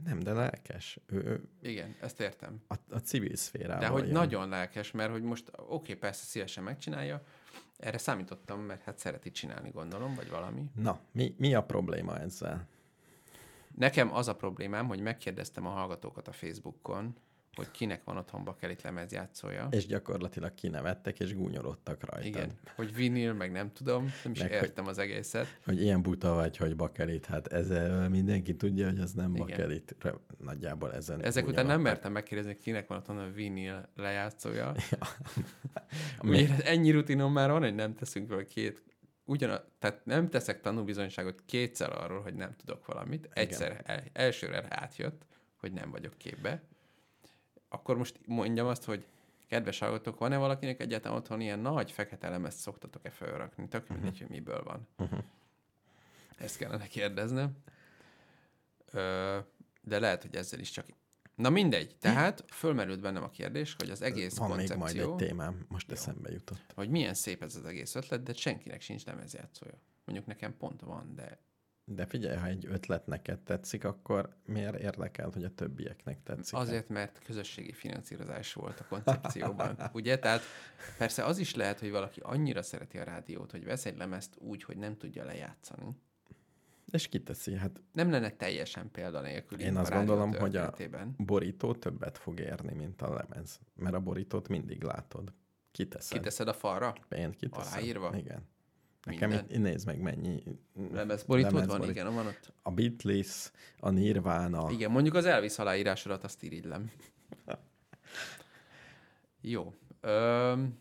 Nem, de lelkes. Ő... Igen, ezt értem. A, a civil szférában. De hogy jön. Nagyon lelkes, mert hogy most oké, okay, persze szívesen megcsinálja, erre számítottam, mert hát szereti csinálni, gondolom, vagy valami. Na, mi, mi a probléma ezzel? Nekem az a problémám, hogy megkérdeztem a hallgatókat a Facebookon, hogy kinek van otthon Bakelit lemez játszója. És gyakorlatilag kinevettek, és gúnyolódtak rajta. Igen, hogy vinil, meg nem tudom, nem is meg értem hogy, az egészet. Hogy ilyen buta vagy, hogy Bakelit, hát ezzel mindenki tudja, hogy az nem igen. Bakelit. Nagyjából ezen Ezek után nem mertem megkérdezni, kinek van otthon a vinil lejátszója. Ja. Miért ennyi rutinom már van, hogy nem teszünk fel két ugyan, tehát nem teszek tanúbizonyságot kétszer arról, hogy nem tudok valamit. Egyszer, el, elsőre átjött, hogy nem vagyok képbe. Akkor most mondjam azt, hogy kedves hallgatók, van-e valakinek egyáltalán otthon ilyen nagy fekete lemezt szoktatok-e felrakni? Tök mindegy, uh-huh. hogy miből van. Uh-huh. Ezt kellene kérdeznem. Ö, de lehet, hogy ezzel is csak... Na mindegy. Tehát fölmerült bennem a kérdés, hogy az egész van koncepció... Van még majd egy témám, most jó, eszembe jutott. Hogy milyen szép ez az egész ötlet, de senkinek sincs lemezjátszója. Mondjuk nekem pont van, de... De figyelj, ha egy ötlet neked tetszik, akkor miért érdekel, hogy a többieknek tetszik? Azért, mert közösségi finanszírozás volt a koncepcióban, ugye? Tehát persze az is lehet, hogy valaki annyira szereti a rádiót, hogy vesz egy lemezt úgy, hogy nem tudja lejátszani. És kiteszi, hát... Nem lenne teljesen példanélküli. Én azt gondolom, hogy a borító többet fog érni, mint a lemez. Mert a borítót mindig látod. Kiteszed. Kiteszed a falra? Én kiteszem. Aláírva? Igen. Nekem itt, nézd meg, mennyi... Lemezborítót lemez van, borít. Igen, van ott. A Beatles, a Nirvana... Igen, mondjuk az Elvis aláírásodat, azt irigylem. Jó. Öm,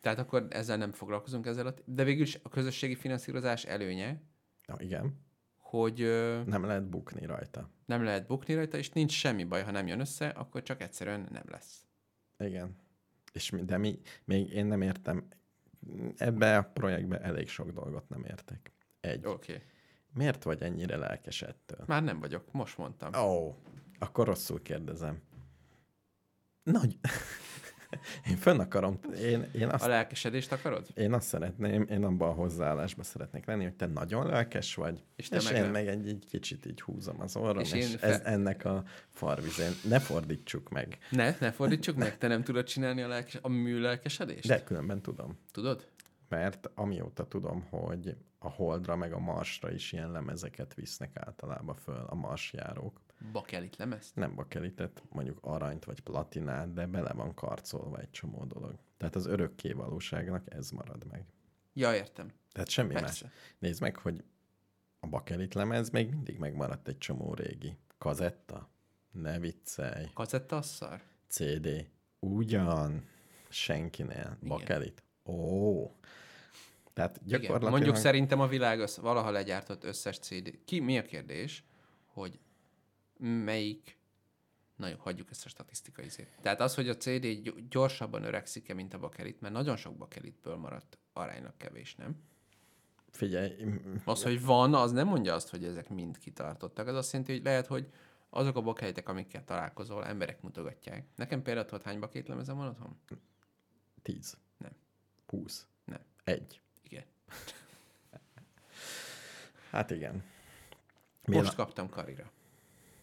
tehát akkor ezzel nem foglalkozunk, ezzel a... de végülis a közösségi finanszírozás előnye... Na, igen. Hogy... Nem lehet bukni rajta. Nem lehet bukni rajta, és nincs semmi baj, ha nem jön össze, akkor csak egyszerűen nem lesz. Igen. És de mi, még én nem értem... Ebbe a projektbe elég sok dolgot nem értek. Egy. Oké. Okay. Miért vagy ennyire lelkes ettől? Már nem vagyok, most mondtam. Ó, oh, akkor rosszul kérdezem. Nagy... én fönn akarom... Én, én azt, a lelkesedést akarod? Én azt szeretném, én abban a hozzáállásban szeretnék lenni, hogy te nagyon lelkes vagy, és, és meg én nem. meg egy, egy kicsit így húzom az orrom, és, és fe... ez ennek a farvizén. Ne fordítsuk meg. Ne, ne fordítsuk meg? Te nem tudod csinálni a, lelkes, a műlelkesedést? De különben tudom. Tudod? Mert amióta tudom, hogy a Holdra meg a Marsra is ilyen lemezeket visznek általában föl a marsjárók. Bakelit lemezt? Nem bakelitet, mondjuk aranyt vagy platinát, de bele van karcolva egy csomó dolog. Tehát az örökké valóságnak ez marad meg. Ja, értem. Tehát semmi Persze. más. Nézd meg, hogy a bakelit lemez még mindig megmaradt egy csomó régi. Kazetta? Ne viccelj. Kazetta az szar? cé dé. Ugyan. Senkinél. Igen. Bakelit. Ó. Tehát gyakorlatilag... Igen. Mondjuk szerintem a világ össz... valaha legyártott összes cé dé. Ki, mi a kérdés, hogy melyik... Na jó, hagyjuk ezt a statisztikai szét. Tehát az, hogy a cé dé gyorsabban öregszik-e, mint a bakelit, mert nagyon sok bakelitből maradt aránylag kevés, nem? Figyelj... Az, hogy van, az nem mondja azt, hogy ezek mind kitartottak. Az azt jelenti, hogy lehet, hogy azok a bakelitek, amikkel találkozol, emberek mutogatják. Nekem például ott hány bakelitlemezem van otthon? Tíz. Nem. Húsz. Nem. Egy. Igen. Hát igen. Milyen Most a... kaptam karira.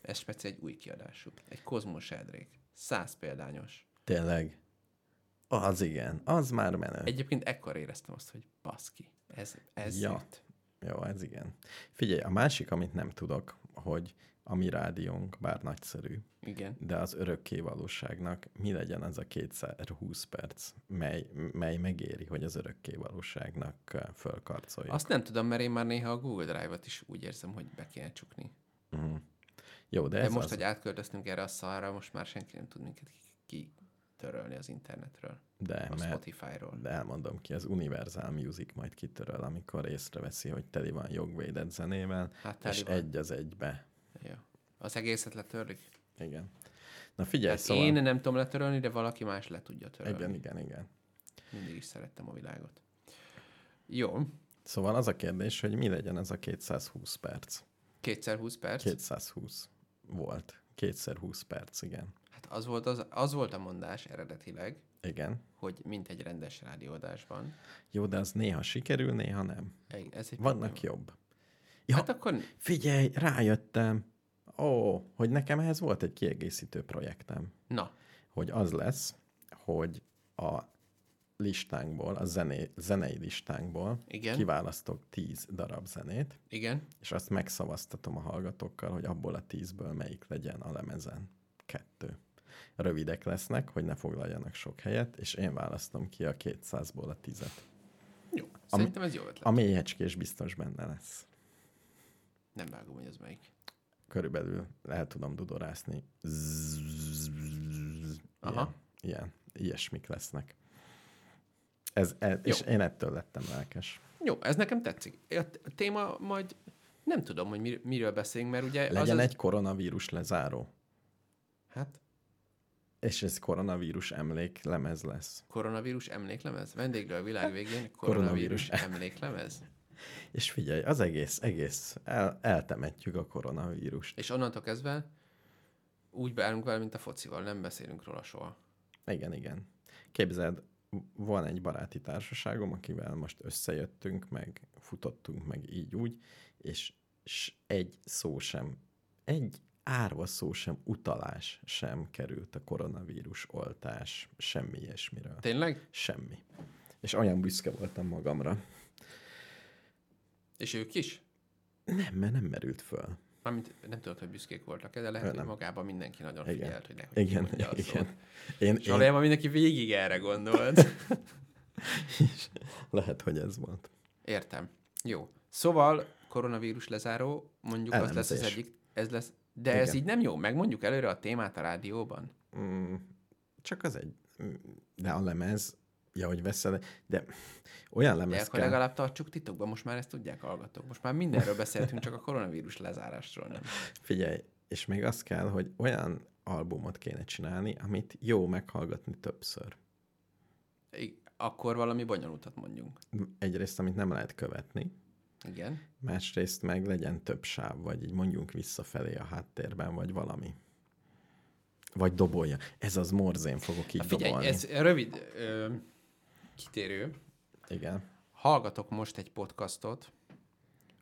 Ez speciál egy új kiadású. Egy Kozmos Eldrék. Száz példányos. Tényleg? Az igen. Az már menő. Egyébként ekkor éreztem azt, hogy baszki. Ez, ez ja. jött. Jó, ez igen. Figyelj, a másik, amit nem tudok, hogy a mi rádiónk bár nagyszerű, igen. de az örökké valóságnak mi legyen az a kétszázhúsz perc, mely, mely megéri, hogy az örökké valóságnak fölkarcoljuk. Azt nem tudom, mert én már néha a Google Drive-ot is úgy érzem, hogy be kéne csukni. Mm. Jó, de, de most, az... hogy átköltöztünk erre a szarra, most már senki nem tud minket kitörölni az internetről, de, a mert, Spotify-ról. De elmondom ki, az Universal Music majd kitöröl, amikor észreveszi, hogy teli van jogvédett zenével, hát, és van. Egy az egybe. Jó. Az egészet letörlik? Igen. Na figyelj, hát szóval... Én nem tudom letörölni, de valaki más le tudja törölni. Igen, igen, igen. Mindig is szerettem a világot. Jó. Szóval az a kérdés, hogy mi legyen ez a kétszázhúsz perc. kétszázhúsz perc? kétszázhúsz. Volt. Kétszer húsz perc, igen. Hát az volt, az, az volt a mondás eredetileg. Igen. Hogy mint egy rendes rádióadásban. Jó, de az néha sikerül, néha nem. Ez egy Vannak probléma. Jobb. Ja, hát akkor... Figyelj, rájöttem. Ó, hogy nekem ehhez volt egy kiegészítő projektem. Na. Hogy az lesz, hogy a listánkból, a zené, zenei listánkból igen. kiválasztok tíz darab zenét, igen. és azt megszavaztatom a hallgatókkal, hogy abból a tízből melyik legyen a lemezen. Kettő. Rövidek lesznek, hogy ne foglaljanak sok helyet, és én választom ki a kétszázból a tízet. Jó, szerintem ez jó ötlet. A mélyhecskés biztos benne lesz. Nem vágom, hogy ez melyik. Körülbelül lehet tudom dudorászni. Aha. Ilyen, ilyesmik lesznek. Ez, ez, és én ettől lettem lelkes. Jó, ez nekem tetszik. A téma majd nem tudom, hogy mir- miről beszélünk, mert ugye... Legyen az egy koronavírus lezáró. Hát... És ez koronavírus emléklemez lesz. Koronavírus emléklemez? Vendéglő a világ végén koronavírus, koronavírus emléklemez? És figyelj, az egész, egész, el, eltemetjük a koronavírust. És onnantól kezdve úgy beállunk vele, mint a focival, nem beszélünk róla soha. Igen, igen. Képzeld, van egy baráti társaságom, akivel most összejöttünk, meg futottunk, meg így úgy, és egy szó sem, egy árva szó sem, utalás sem került a koronavírus oltás, semmi ilyesmiről. Tényleg? Semmi. És olyan büszke voltam magamra. És ők is? Nem, mert nem merült föl. Mármint nem tudod, hogy büszkék voltak, de lehet, nem. hogy magában mindenki nagyon igen. figyelt, hogy nehogy igen, mondja a szót. Én, és én... valójában mindenki végig erre gondolt. Lehet, hogy ez volt. Értem. Jó. Szóval koronavírus lezáró, mondjuk Elemzés. az lesz az egyik, ez lesz, de igen. ez így nem jó, megmondjuk előre a témát a rádióban. Mm, csak az egy, de a lemez... Ja, hogy veszel, de olyan lemez kell. De akkor legalább tartsuk titokban, most már ezt tudják hallgatók. Most már mindenről beszéltünk, csak a koronavírus lezárásról nem. Figyelj, és még az kell, hogy olyan albumot kéne csinálni, amit jó meghallgatni többször. Akkor valami bonyolultat mondjunk. Egyrészt, amit nem lehet követni. Igen. Másrészt meg legyen több sáv, vagy így mondjunk visszafelé a háttérben, vagy valami. Vagy dobolja. Ez az morzén fogok így ha, figyelj, dobolni. Figyelj, ez rövid... Ö... kitérő. Igen. Hallgatok most egy podcastot,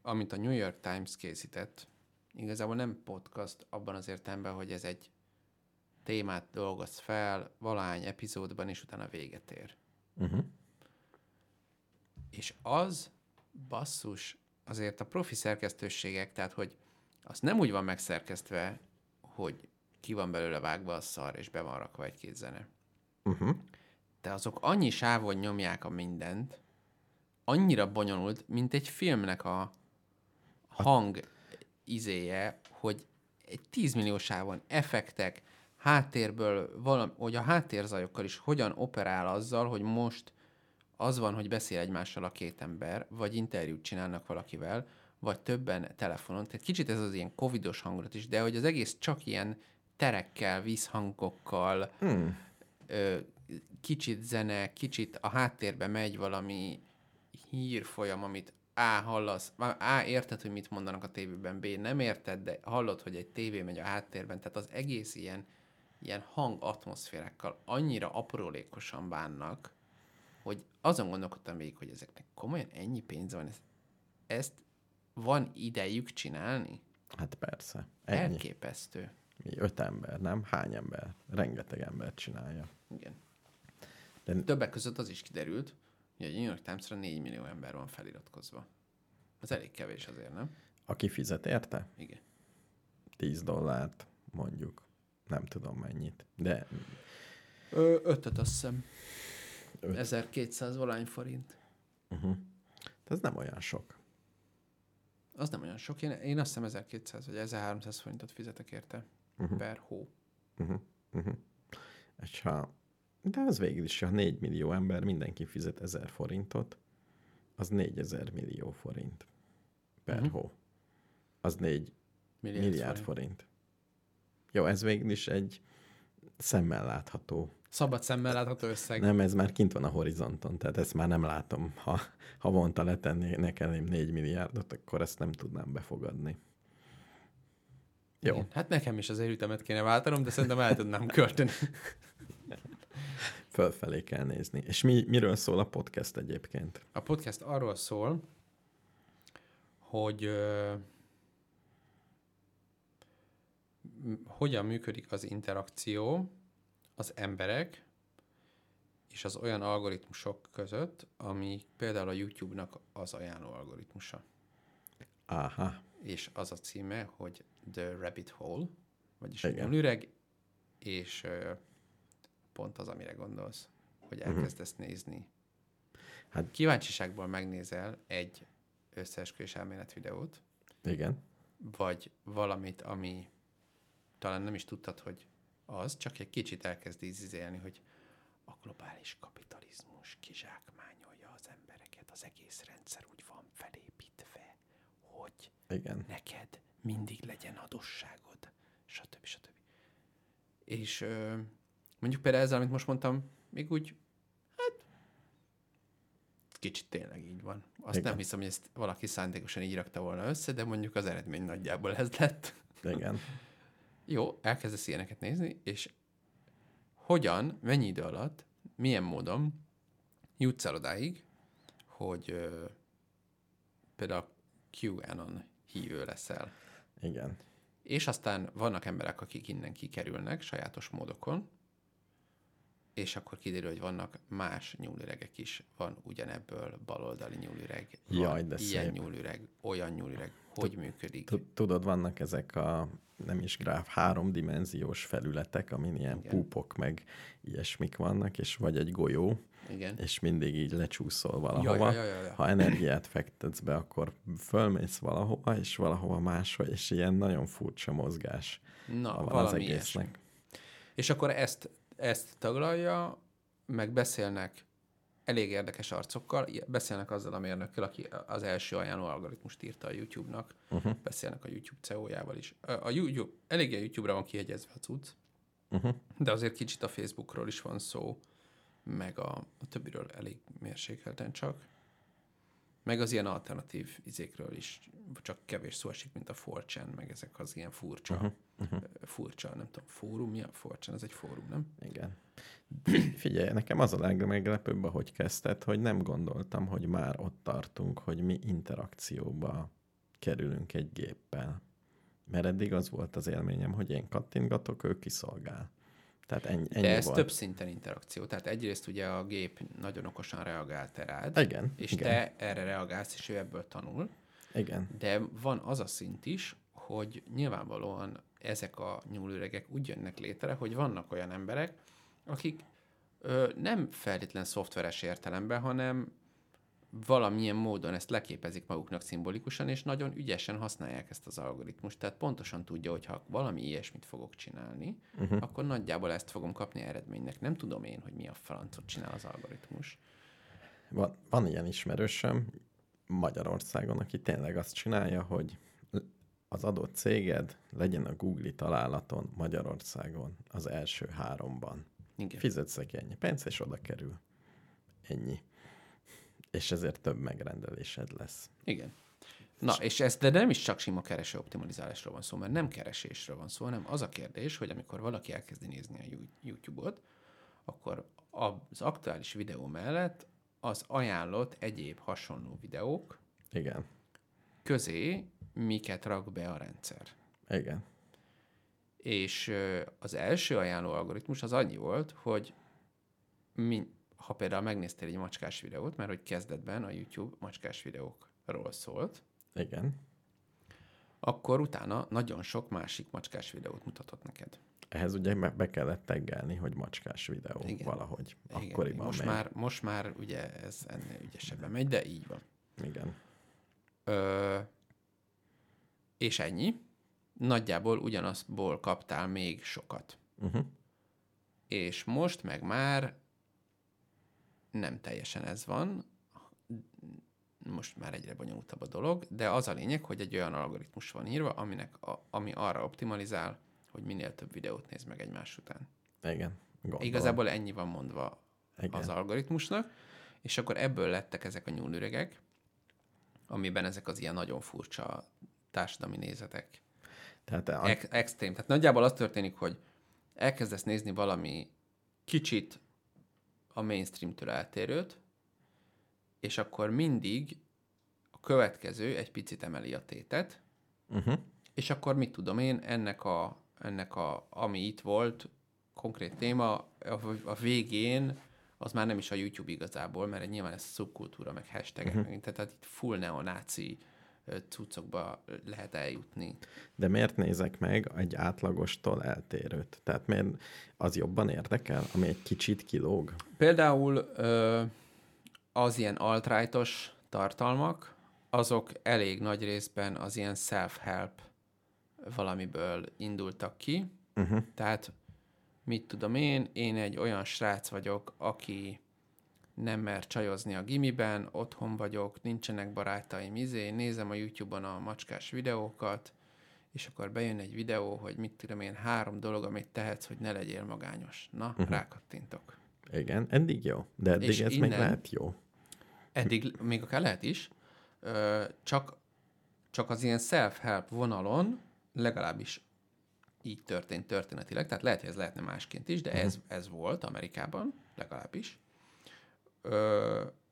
amit a New York Times készített. Igazából nem podcast abban az értelemben, hogy ez egy témát dolgoz fel valahány epizódban, és utána véget ér. Uh-huh. És az basszus, azért a profi szerkesztőségek, tehát hogy az nem úgy van megszerkesztve, hogy ki van belőle vágva a szar, és be van rakva egy-két zene. Uh-huh. De azok annyi sávon nyomják a mindent, annyira bonyolult, mint egy filmnek a hang izéje, hogy egy tízmillió sávon effektek, háttérből, valami, hogy a háttérzajokkal is hogyan operál azzal, hogy most az van, hogy beszél egymással a két ember, vagy interjút csinálnak valakivel, vagy többen telefonon. Tehát kicsit ez az ilyen covidos hangulat is, de hogy az egész csak ilyen terekkel, vízhangokkal, hmm. ö, kicsit zene, kicsit a háttérbe megy valami hírfolyam, amit A. hallasz, A. érted, hogy mit mondanak a tévében, B. nem érted, de hallod, hogy egy tévé megy a háttérben, tehát az egész ilyen, ilyen hangatmoszférákkal annyira aprólékosan bánnak, hogy azon gondolkodtam végig, hogy ezeknek komolyan ennyi pénz van, ezt van idejük csinálni? Hát persze. Ennyi. Elképesztő. Mi öt ember, nem? Hány ember? Rengeteg ember csinálja. Igen. De... Többek között az is kiderült, hogy a New York Timesra négymillió ember van feliratkozva. Ez elég kevés azért, nem? Aki fizet érte? Igen. tíz dollárt mondjuk. Nem tudom mennyit. De... Ö, ötöt azt hiszem. Öt. ezerkétszáz valány forint. Uh-huh. De ez nem olyan sok. Az nem olyan sok. Én, én azt hiszem ezerkétszáz vagy ezerháromszáz forintot fizetek érte. Uh-huh. Per hó. Uh-huh. Uh-huh. És ha... De az végül is, ha négy millió ember mindenki fizet ezer forintot, az négyezer millió forint per uh-huh. hó. Az négy milliárd forint. Jó, ez végül is egy szemmel látható. Szabad szemmel látható összeg. Nem, ez már kint van a horizonton, tehát ezt már nem látom. Ha havonta letennének elém négy milliárdot, akkor ezt nem tudnám befogadni. Jó. Igen. Hát nekem is az érütemet kéne váltanom, de szerintem el tudnám költeni. Fölfelé kell nézni. És mi, miről szól a podcast egyébként? A podcast arról szól, hogy ö, hogyan működik az interakció az emberek és az olyan algoritmusok között, ami például a YouTube-nak az ajánló algoritmusa. Aha. És az a címe, hogy The Rabbit Hole, vagyis egy üreg, és... Ö, pont az, amire gondolsz, hogy elkezdesz uh-huh. nézni. Hát kíváncsiságból megnézel egy összeesküvés elmélet videót. Igen. Vagy valamit, ami talán nem is tudtad, hogy az, csak egy kicsit elkezd ízélni, hogy A globális kapitalizmus kizsákmányolja az embereket, az egész rendszer úgy van felépítve, hogy igen, neked mindig legyen adósságod, stb. stb. És ö, mondjuk például ezzel, amit most mondtam, még úgy, hát kicsit tényleg így van. Azt igen, nem hiszem, hogy ezt valaki szándékosan így rakta volna össze, de mondjuk az eredmény nagyjából ez lett. Igen. Jó, elkezdesz ilyeneket nézni, és hogyan, mennyi idő alatt, milyen módon jutsz el odáig, hogy ö, például QAnon hívő leszel. Igen. És aztán vannak emberek, akik innen kikerülnek sajátos módokon, és akkor kiderül, hogy vannak más nyúlüregek is. Van ugyanebből baloldali nyúlüreg, jaj, de ilyen szép nyúlüreg, olyan nyúlüreg, hogy működik. Tudod, vannak ezek a nem is gráf, háromdimenziós felületek, amin ilyen igen, púpok meg ilyesmik vannak, és vagy egy golyó, igen, és mindig így lecsúszol valahova. Jaj, jaj, jaj, jaj. Ha energiát fektetsz be, akkor fölmész valahova, és valahova máshol, és ilyen nagyon furcsa mozgás na, van valami az egésznek. Ilyesmi. És akkor ezt, ezt taglalja, meg beszélnek elég érdekes arcokkal, beszélnek azzal a mérnökkel, aki az első ajánló algoritmust írta a YouTube-nak, uh-huh, beszélnek a YouTube cé e o-jával is. A YouTube, elég a YouTube-ra van kihegyezve a cucc, uh-huh, de azért kicsit a Facebookról is van szó, meg a, a többiről elég mérsékelten csak, meg az ilyen alternatív izékről is, csak kevés szó esik, mint a four chan, meg ezek az ilyen furcsa, uh-huh, uh-huh, furcsa, nem tudom, fórumja, four chan, ez egy fórum, nem? Igen. Figyelj, nekem az a legmeglepőbb, ahogy kezdted, hogy nem gondoltam, hogy már ott tartunk, hogy mi interakcióba kerülünk egy géppel. Mert eddig az volt az élményem, hogy én kattintgatok, ő kiszolgál. Tehát ennyi, ennyi de ez volt. Több szinten interakció. Tehát egyrészt ugye a gép nagyon okosan reagál te rád, igen, és igen, te erre reagálsz, és ő ebből tanul. Igen. De van az a szint is, hogy nyilvánvalóan ezek a nyúlüregek úgy jönnek létre, hogy vannak olyan emberek, akik ö, nem feltétlen szoftveres értelemben, hanem valamilyen módon ezt leképezik maguknak szimbolikusan, és nagyon ügyesen használják ezt az algoritmust. Tehát pontosan tudja, hogy ha valami ilyesmit fogok csinálni, uh-huh, akkor nagyjából ezt fogom kapni eredménynek. Nem tudom én, hogy mi a francot csinál az algoritmus. Van, van ilyen ismerősöm Magyarországon, aki tényleg azt csinálja, hogy az adott céged legyen a Google találaton Magyarországon az első háromban. Igen. Fizetsz neki ennyi pénzt, és oda kerül. Ennyi. És ezért több megrendelésed lesz. Igen. Na, és ez, de nem is csak sima kereső optimalizálásról van szó, mert nem keresésről van szó, hanem az a kérdés, hogy amikor valaki elkezdi nézni a YouTube-ot, akkor az aktuális videó mellett az ajánlott egyéb hasonló videók igen, közé miket rak be a rendszer. Igen. És az első ajánló algoritmus az annyi volt, hogy mi, ha például megnéztél egy macskás videót, mert hogy kezdetben a YouTube macskás videókról szólt. Igen. Akkor utána nagyon sok másik macskás videót mutatott neked. Ehhez ugye be kellett teggelni, hogy macskás videó igen, valahogy. Igen. Akkoriban most már, most már ugye ez ennél ügyesebben megy, de így van. Igen. Ö, és ennyi. Nagyjából ugyanazból kaptál még sokat. Uh-huh. És most meg már nem teljesen ez van, most már egyre bonyolultabb a dolog, de az a lényeg, hogy egy olyan algoritmus van írva, aminek a, ami arra optimalizál, hogy minél több videót néz meg egymás után. Igen, gondolom. Igazából ennyi van mondva igen, az algoritmusnak, és akkor ebből lettek ezek a nyúlüregek, amiben ezek az ilyen nagyon furcsa társadalmi nézetek. Tehát a... Ex- extrém. Tehát nagyjából az történik, hogy elkezdesz nézni valami kicsit a mainstreamtől eltérőt, és akkor mindig a következő egy picit emeli a tétet, uh-huh, és akkor mit tudom én, ennek a, ennek a ami itt volt, konkrét téma, a, a végén az már nem is a YouTube igazából, mert nyilván ez szubkultúra, meg hashtagek, uh-huh, meg, tehát itt full neonáci cuccokba lehet eljutni. De miért nézek meg egy átlagostól eltérőt? Tehát miért az jobban érdekel, ami egy kicsit kilóg? Például az ilyen alt-right-os tartalmak, azok elég nagy részben az ilyen self-help valamiből indultak ki. Uh-huh. Tehát mit tudom én, én egy olyan srác vagyok, aki nem mer csajozni a gimiben, otthon vagyok, nincsenek barátaim, izé, nézem a YouTube-on a macskás videókat, és akkor bejön egy videó, hogy mit tudom én, három dolog, amit tehetsz, hogy ne legyél magányos. Na, uh-huh. rákattintok. Igen, eddig jó, de eddig és ez innen, még lehet jó. Eddig még akár lehet is, csak, csak az ilyen self-help vonalon legalábbis így történt történetileg, tehát lehet, hogy ez lehetne másként is, de uh-huh. ez, ez volt Amerikában legalábbis.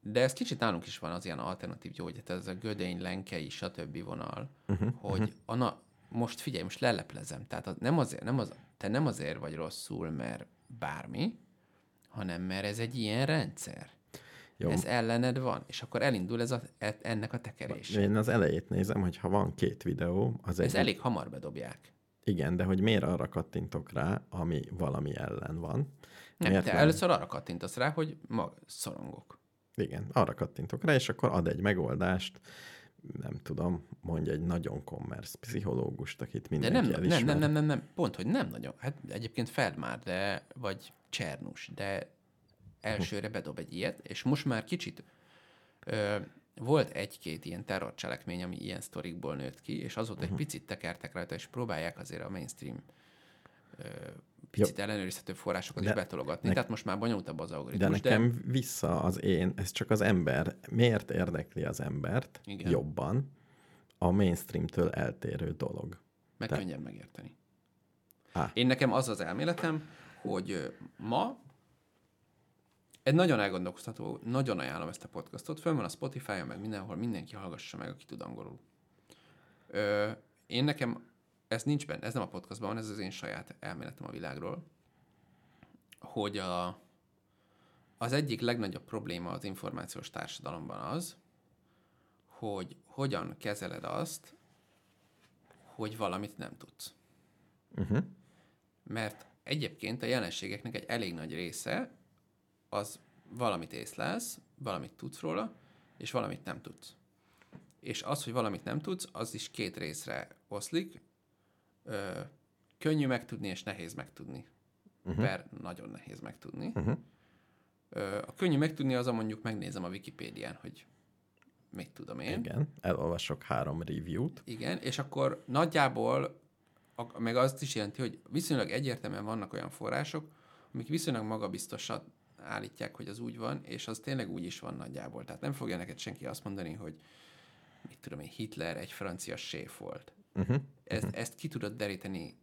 De ez kicsit nálunk is van az ilyen alternatív gyógyat, ez a Gödény, Lenkei, stb. vonal, uh-huh. hogy Anna, most figyelj, most leleplezem, tehát az nem azért, nem az, te nem azért vagy rosszul, mert bármi, hanem mert ez egy ilyen rendszer. Jó. Ez ellened van, és akkor elindul ez a, ennek a tekerés. Én az elejét nézem, hogy ha van két videó, az egy... Ez elég hamar bedobják. Igen, de hogy miért arra kattintok rá, ami valami ellen van? Nem, miért te nem? Először arra kattintasz rá, hogy mag szorongok. Igen, arra kattintok rá, és akkor ad egy megoldást, nem tudom, mondj egy nagyon kommersz pszichológust, akit mindenki elismer. Nem, nem, nem, nem, nem, pont, hogy nem nagyon. Hát egyébként Feldmár, de, vagy Csernus, de elsőre bedob egy ilyet, és most már kicsit... Ö, Volt egy-két ilyen terrorcselekmény, ami ilyen sztorikból nőtt ki, és azóta uh-huh. egy picit tekertek rajta, és próbálják azért a mainstream ö, picit Jó. ellenőrizhető forrásokat de is betologatni. Nek... Tehát most már bonyolultabb az algoritmus. De nekem de... vissza az én, ez csak az ember. Miért érdekli az embert Igen. jobban a mainstreamtől eltérő dolog? Meg Te... könnyebb megérteni. Á. Én nekem az az elméletem, hogy ma... Egy nagyon elgondolkoztató, nagyon ajánlom ezt a podcastot. Fönn van a Spotify-on, meg mindenhol, mindenki hallgassa meg, aki tud angolul. Ö, én nekem, ez nincs benne, ez nem a podcastban van, ez az én saját elméletem a világról, hogy a, az egyik legnagyobb probléma az információs társadalomban az, hogy hogyan kezeled azt, hogy valamit nem tudsz. Uh-huh. Mert egyébként a jelenségeknek egy elég nagy része az valamit észlelsz, valamit tudsz róla, és valamit nem tudsz. És az, hogy valamit nem tudsz, az is két részre oszlik. Ö, könnyű megtudni, és nehéz megtudni. Uh-huh. Per nagyon nehéz megtudni. Uh-huh. Ö, a könnyű megtudni az, a mondjuk megnézem a Wikipédián, hogy mit tudom én. Igen, elolvasok három review-t. Igen, és akkor nagyjából, a, meg azt is jelenti, hogy viszonylag egyértelműen vannak olyan források, amik viszonylag magabiztosan állítják, hogy az úgy van, és az tényleg úgy is van nagyjából. Tehát nem fogja neked senki azt mondani, hogy mit tudom én, Hitler egy francia séf volt. Uh-huh. Ezt, uh-huh. ezt ki tudod deríteni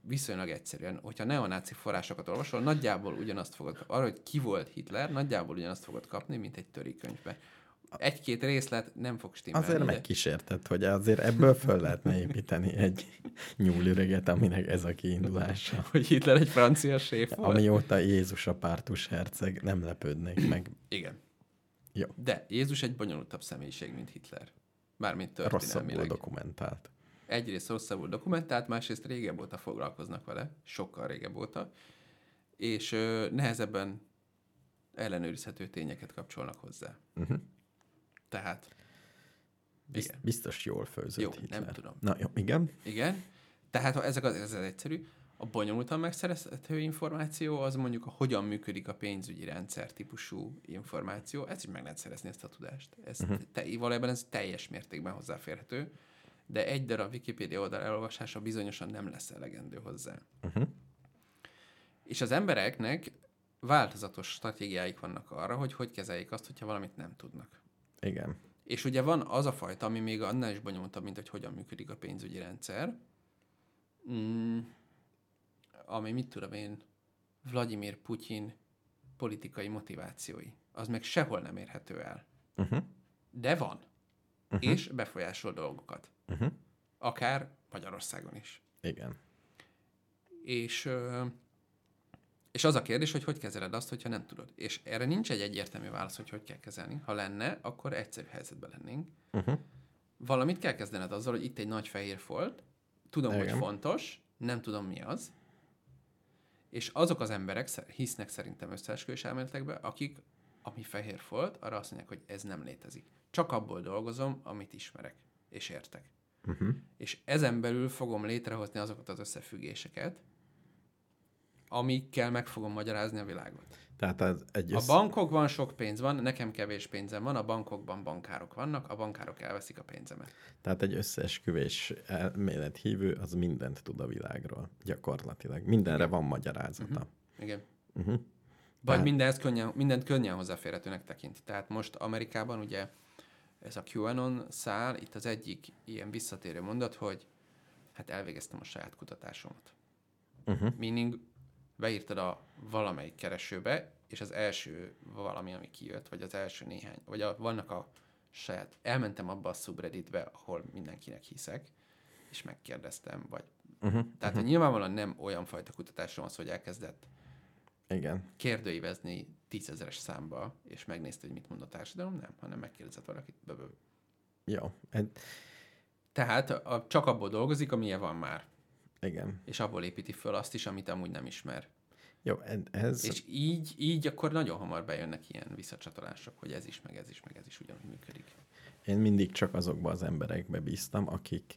viszonylag egyszerűen. Hogyha neonáci forrásokat olvasol, nagyjából ugyanazt fogod, arra, hogy ki volt Hitler, nagyjából ugyanazt fogod kapni, mint egy törikönyvbe. Egy-két részlet nem fog stimmelni. Azért megkísérted, hogy azért ebből föl lehetne építeni egy nyúlüreget, aminek ez a kiindulása. Hogy Hitler egy francia séf volt? Amióta Jézus a pártus herceg, nem lepődnék meg. Igen. Jó. De Jézus egy bonyolultabb személyiség, mint Hitler. Mármint történelmileg. Rosszabbul dokumentált. Egyrészt rosszabbul dokumentált, másrészt régebb óta foglalkoznak vele, sokkal régebb óta, és ö, nehezebben ellenőrizhető tényeket kapcsolnak hozzá. Uh-huh. Tehát, igen. Biztos jól főzött jó, Hitler. Nem tudom. Na, jó, igen. Igen. Tehát ha ezek az, ez az egyszerű. A bonyolultan megszerezhető információ az mondjuk a hogyan működik a pénzügyi rendszer típusú információ. Ezt is meg lehet szerezni, ezt a tudást. Ez uh-huh. te, valójában ez teljes mértékben hozzáférhető, de egy darab Wikipédia oldal elolvasása bizonyosan nem lesz elegendő hozzá. Uh-huh. És az embereknek változatos stratégiáik vannak arra, hogy hogy kezeljék azt, hogyha valamit nem tudnak. Igen. És ugye van az a fajta, ami még annál is bonyolultabb, mint hogy hogyan működik a pénzügyi rendszer, mm, ami mit tudom én, Vladimir Putyin politikai motivációi. Az meg sehol nem érhető el. Uh-huh. De van. Uh-huh. És befolyásol dolgokat. Uh-huh. Akár Magyarországon is. Igen. És, és az a kérdés, hogy hogy kezeled azt, hogyha nem tudod. És erre nincs egy egyértelmű válasz, hogy hogy kell kezelni. Ha lenne, akkor egyszerű helyzetben lennénk. Uh-huh. Valamit kell kezdened azzal, hogy itt egy nagy fehér folt, tudom, Igen. hogy fontos, nem tudom, mi az. És azok az emberek hisznek szerintem összeesküvés elméletekbe, akik, ami fehér folt, arra azt mondják, hogy ez nem létezik. Csak abból dolgozom, amit ismerek és értek. Uh-huh. És ezen belül fogom létrehozni azokat az összefüggéseket, amikkel meg fogom magyarázni a világot. Tehát az egyes... A bankokban sok pénz van, nekem kevés pénzem van, a bankokban bankárok vannak, a bankárok elveszik a pénzemet. Tehát egy összeesküvés elmélethívő, az mindent tud a világról, gyakorlatilag. Mindenre igen. Van magyarázata. Uh-huh. Igen. Uh-huh. Vagy Tehát... mindent könnyen, mindent könnyen hozzáférhetőnek tekint. Tehát most Amerikában ugye ez a QAnon szál, itt az egyik ilyen visszatérő mondat, hogy hát elvégeztem a saját kutatásomat. Uh-huh. Meaning beírtad a valamelyik keresőbe, és az első valami, ami kijött, vagy az első néhány, vagy a, vannak a saját, elmentem abba a subredditbe, ahol mindenkinek hiszek, és megkérdeztem, vagy... Uh-huh. Tehát uh-huh. nyilvánvalóan nem olyan fajta kutatásom az, hogy elkezdett igen. kérdőívezni tízezeres számba, és megnézte, hogy mit mond a társadalom, nem, hanem megkérdezett valakit. Jó. And... Tehát a, csak abból dolgozik, amilyen van már. Igen. És abból építi föl azt is, amit amúgy nem ismer. Jó, ez... És így, így akkor nagyon hamar bejönnek ilyen visszacsatolások, hogy ez is, meg ez is, meg ez is ugyanúgy működik. Én mindig csak azokba az emberekbe bíztam, akik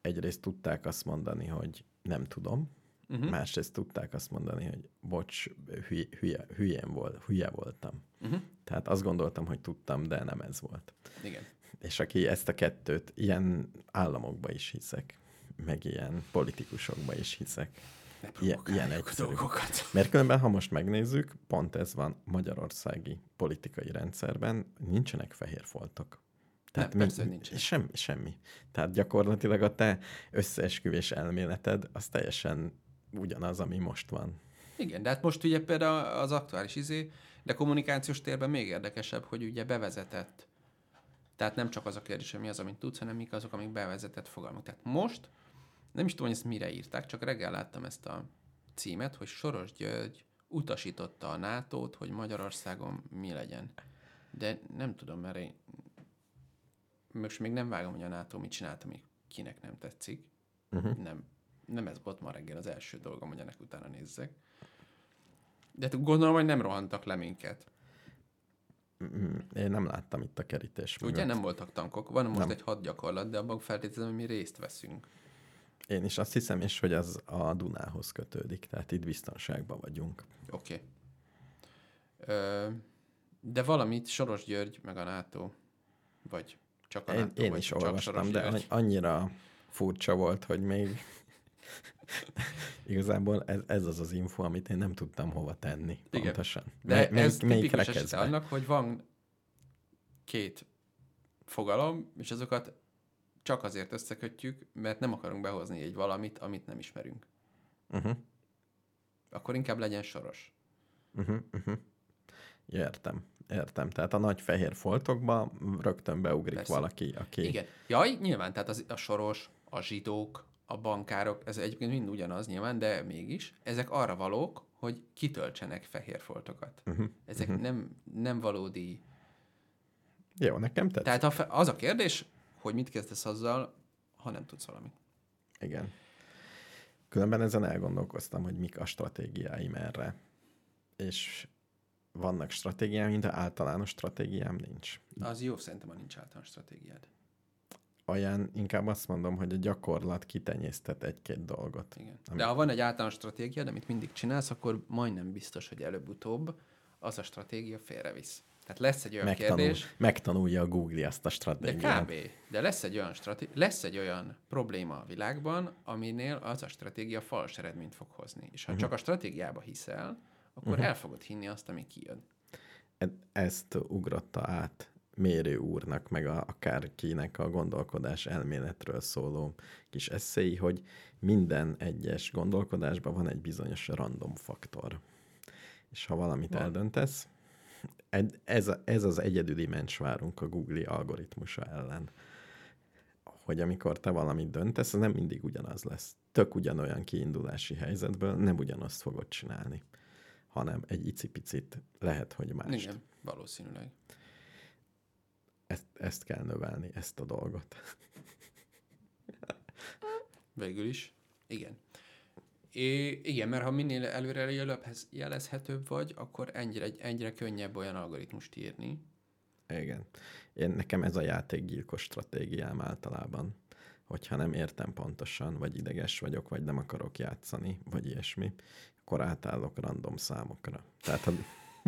egyrészt tudták azt mondani, hogy nem tudom, uh-huh. másrészt tudták azt mondani, hogy bocs, hülye, hülye, hülyén volt, hülye voltam. Uh-huh. Tehát azt gondoltam, hogy tudtam, de nem ez volt. Igen. És aki ezt a kettőt, ilyen államokba is hiszek. Meg ilyen politikusokba is hiszek. Ilyen, ilyen egyszerű. Mert különben, ha most megnézzük, pont ez van magyarországi politikai rendszerben, nincsenek fehér foltok. Tehát nem, persze, nincsenek. Semmi, semmi. Tehát gyakorlatilag a te összeesküvés elméleted, az teljesen ugyanaz, ami most van. Igen, de hát most ugye például az aktuális izé, de kommunikációs térben még érdekesebb, hogy ugye bevezetett. Tehát nem csak az a kérdés, hogy mi az, amit tudsz, hanem mik azok, amik bevezetett fogalmak. Tehát most, nem is tudom, hogy ezt mire írták, csak reggel láttam ezt a címet, hogy Soros György utasította a nátót, hogy Magyarországon mi legyen. De nem tudom, mert én most még nem vágom, hogy a NATO mit csinált, ami kinek nem tetszik. Uh-huh. Nem, nem ez volt ma reggel az első dolgom, hogy ennek utána nézzek. De gondolom, hogy nem rohantak le minket. Én nem láttam itt a kerítés mögött. Ugye nem voltak tankok, van most nem. Egy hadgyakorlat, de abban feltételezem, hogy mi részt veszünk. Én is azt hiszem is, hogy az a Dunához kötődik, tehát itt biztonságban vagyunk. Oké. Okay. De valamit Soros György, meg a NATO, vagy csak a én, NATO, én vagy is csak olvastam, Soros de György. Annyira furcsa volt, hogy még igazából ez, ez az az info, amit én nem tudtam hova tenni. Igen. Pontosan. De mely, ez melyik tipikus eset annak, hogy van két fogalom, és azokat csak azért összekötjük, mert nem akarunk behozni egy valamit, amit nem ismerünk. Uh-huh. Akkor inkább legyen Soros. Uh-huh, uh-huh. Értem, értem. Tehát a nagy fehér foltokba rögtön beugrik persze. Valaki, aki... Igen. Jaj, nyilván, tehát az, a Soros, a zsidók, a bankárok, ez egyébként mind ugyanaz nyilván, de mégis, ezek arra valók, hogy kitöltsenek fehér foltokat. Uh-huh, ezek uh-huh. Nem, nem valódi... Jó, nekem tetszik. Tehát a fe... az a kérdés, hogy mit kezdesz azzal, ha nem tudsz valamit. Igen. Különben ezen elgondolkoztam, hogy mik a stratégiáim erre. És vannak stratégiáim, de általános stratégiám nincs. Az jó, szerintem, ha nincs általános stratégiád. Olyan, inkább azt mondom, hogy a gyakorlat kitenyésztet egy-két dolgot. Igen. Amit... De ha van egy általános stratégiád, amit mindig csinálsz, akkor majdnem biztos, hogy előbb-utóbb az a stratégia félrevisz. Tehát lesz egy olyan Megtanul, kérdés... Megtanulja a Google azt a stratégiát. De kb. De lesz egy olyan, straté... lesz egy olyan probléma a világban, aminél az a stratégia fals eredményt fog hozni. És ha uh-huh. csak a stratégiába hiszel, akkor uh-huh. el fogod hinni azt, ami kijön. Ezt ugrotta át Mérő úrnak, meg a, akárkinek a gondolkodás elméletről szóló kis esszéi, hogy minden egyes gondolkodásban van egy bizonyos random faktor. És ha valamit van. Eldöntesz, ez, ez az egyedüli mencsvárunk a Google algoritmusa ellen. Hogy amikor te valamit döntesz, az nem mindig ugyanaz lesz. Tök ugyanolyan kiindulási helyzetből nem ugyanazt fogod csinálni, hanem egy icipicit lehet, hogy mást. Igen, valószínűleg. Ezt, ezt kell növelni, ezt a dolgot. Végül is. Igen. É, igen, mert ha minél előre jelezhetőbb vagy, akkor ennyire, ennyire könnyebb olyan algoritmust írni. Igen. Én, nekem ez a játékgyilkos stratégiám általában, hogyha nem értem pontosan, vagy ideges vagyok, vagy nem akarok játszani, vagy ilyesmi, akkor átállok random számokra. Tehát a...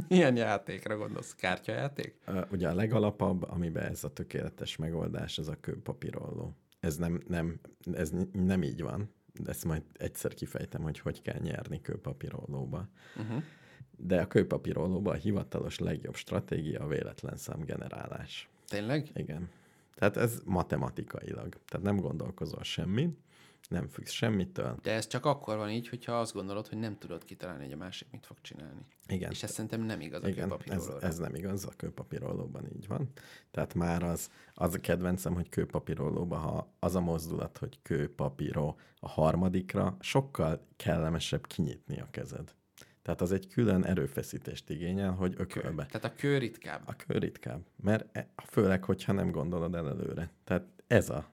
Milyen játékra gondolsz? Kártyajáték? Ugye a legalapabb, amiben ez a tökéletes megoldás, ez a kőpapírolló. Ez nem, nem, ez nem így van, de ezt majd egyszer kifejtem, hogy hogy kell nyerni kőpapírollóba. Uh-huh. De a kőpapírollóban a hivatalos legjobb stratégia a véletlenszám generálás. Tényleg? Igen. Tehát ez matematikailag. Tehát nem gondolkozol semmit, nem függsz semmitől. De ez csak akkor van így, hogyha azt gondolod, hogy nem tudod kitalálni, hogy a másik mit fog csinálni. Igen. És ez szerintem nem igaz a kőpapírollóban. Ez, ez nem igaz, a kőpapírollóban így van. Tehát már az, az a kedvencem, hogy kőpapírollóban, ha az a mozdulat, hogy kőpapíró a harmadikra, sokkal kellemesebb kinyitni a kezed. Tehát az egy külön erőfeszítést igényel, hogy ökölbe. Tehát a kő ritkább. A kő ritkább, mert főleg, hogyha nem gondolod el előre. Tehát ez a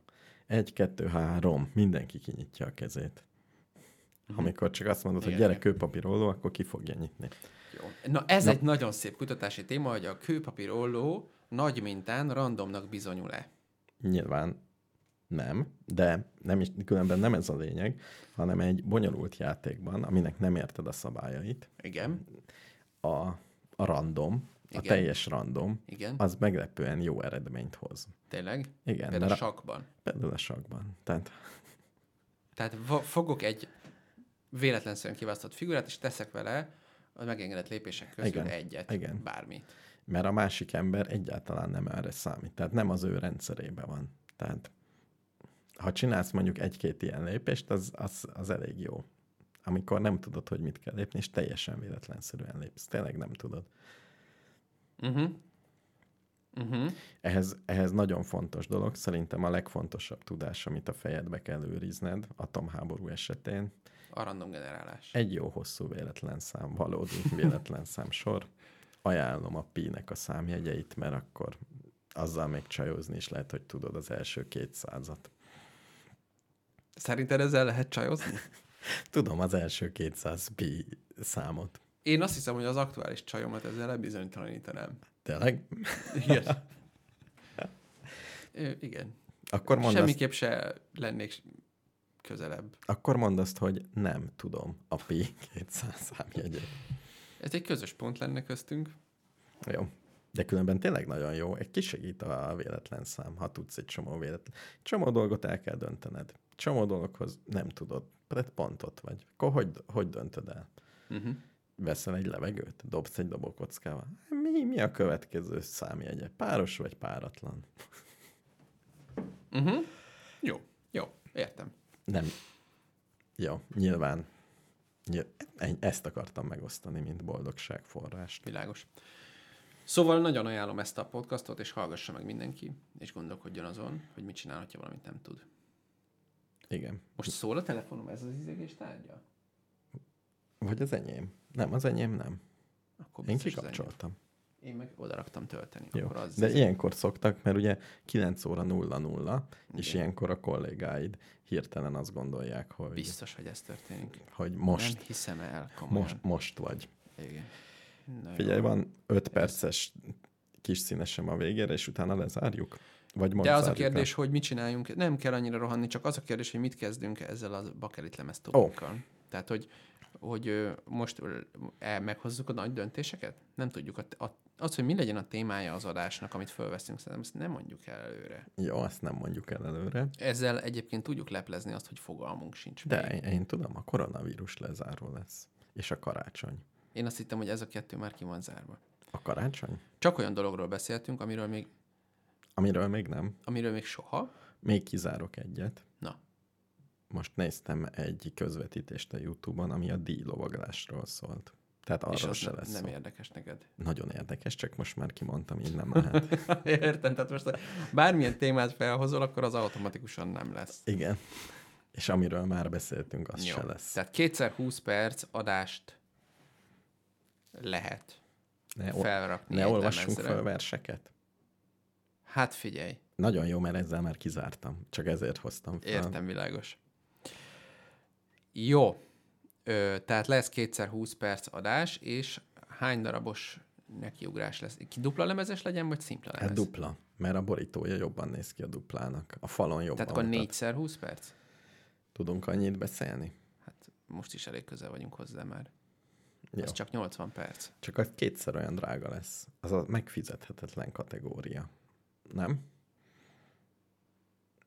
egy, kettő, három, mindenki kinyitja a kezét. Uh-huh. Amikor csak azt mondod, igen, hogy gyere kőpapírolló, akkor ki fogja nyitni. Jó. Na ez Na. egy nagyon szép kutatási téma, hogy a kőpapírolló nagy mintán randomnak bizonyul-e? Nyilván nem, de nem is, különben nem ez a lényeg, hanem egy bonyolult játékban, aminek nem érted a szabályait. Igen. A, a random, igen. A teljes random, igen. Az meglepően jó eredményt hoz. Tényleg? Igen. Például a sakkban. Például a sakkban. Tehát, Tehát fogok egy véletlenszerűen kiválasztott figurát, és teszek vele a megengedett lépések közül igen. egyet, igen. bármit. Mert a másik ember egyáltalán nem erre számít. Tehát nem az ő rendszerében van. Tehát ha csinálsz mondjuk egy-két ilyen lépést, az, az, az elég jó. Amikor nem tudod, hogy mit kell lépni, és teljesen véletlenszerűen lépsz. Tényleg nem tudod. Uh-huh. Uh-huh. Ehhez, ehhez nagyon fontos dolog. Szerintem a legfontosabb tudás, amit a fejedbe kell őrizned atomháború esetén. A random generálás. Egy jó hosszú véletlenszám, valódi véletlenszám sor. Ajánlom a pi-nek a számjegyeit, mert akkor azzal még csajozni is lehet, hogy tudod az első kétszázat. Szerinted ezzel lehet csajozni? Tudom az első kétszáz pi számot. Én azt hiszem, hogy az aktuális csajomat ezzel lebizonytalanítanám. Tényleg? Igen. Ö, igen. Akkor mondasz... Semmiképp se lennék közelebb. Akkor mondd azt, hogy nem tudom a pi kétszáz számjegyét. Ez egy közös pont lenne köztünk. Jó. De különben tényleg nagyon jó. Egy kisegít a véletlenszám, ha tudsz egy csomó véletlen. Csomó dolgot el kell döntened. Csomó dologhoz nem tudod. Tehát pont ott vagy. Akkor hogy, hogy döntöd el? Uh-huh. Veszel egy levegőt? Dobsz egy dobókockával? Mi, mi a következő számjegye? Páros vagy páratlan? Uh-huh. Jó. Jó. Értem. Nem. Jó. Nyilván. Ezt akartam megosztani, mint boldogság forrást. Világos. Szóval nagyon ajánlom ezt a podcastot, és hallgassa meg mindenki, és gondolkodjon azon, hogy mit csinál, ha valamit nem tud. Igen. Most szól a telefonom, ez az izegés tárgya? Vagy az enyém? Nem, az enyém nem. Akkor én kikapcsoltam. Én meg oda raktam tölteni. Jó, akkor az de az ilyenkor az... szoktak, mert ugye kilenc óra nulla nulla, és ilyenkor a kollégáid hirtelen azt gondolják, hogy... Biztos, hogy ez történik. Hogy most. Nem hiszem el, komolyan. Most, most vagy. Igen. Na, figyelj, van öt perces kis színesem a végére, és utána lezárjuk. Vagy de az a kérdés, el? Hogy mit csináljunk, nem kell annyira rohanni, csak az a kérdés, hogy mit kezdünk ezzel a bakelitlemez tobokkal. Oh. Tehát, hogy, hogy most meghozzuk a nagy döntéseket? Nem tudjuk. A, a, az, hogy mi legyen a témája az adásnak, amit fölveszünk, szerintem ezt nem mondjuk el előre. Jó, ezt nem mondjuk el előre. Ezzel egyébként tudjuk leplezni azt, hogy fogalmunk sincs. De én, én tudom, a koronavírus lezáró lesz. És a karácsony. Én azt hittem, hogy ez a kettő már ki van zárva. A karácsony? Csak olyan dologról beszéltünk, amiről még... Amiről még nem. Amiről még soha. Még kizárok egyet. Na. Most néztem egy közvetítést a YouTube-on, ami a díjlovaglásról szólt. Tehát arról se lesz nem szó. Érdekes neked. Nagyon érdekes, csak most már kimondtam, így nem lehet. Értem, tehát most bármilyen témát felhozol, akkor az automatikusan nem lesz. Igen. És amiről már beszéltünk, az jó. Se lesz. Tehát kétszer húsz perc adást lehet ne felrakni. Ne olvassunk fel verseket. Hát figyelj. Nagyon jó, mert ezzel már kizártam. Csak ezért hoztam fel. Értem, világos. Jó. Ö, tehát lesz kétszer húsz perc adás, és hány darabos nekiugrás lesz? Dupla lemezes legyen, vagy szimpla lemez? Hát dupla, mert a borítója jobban néz ki a duplának. A falon jobban. Tehát akkor négyszer húsz perc? Tudunk annyit beszélni? Hát most is elég közel vagyunk hozzá már. Jó. Az csak nyolcvan perc. Csak az kétszer olyan drága lesz. Az a megfizethetetlen kategória. Nem?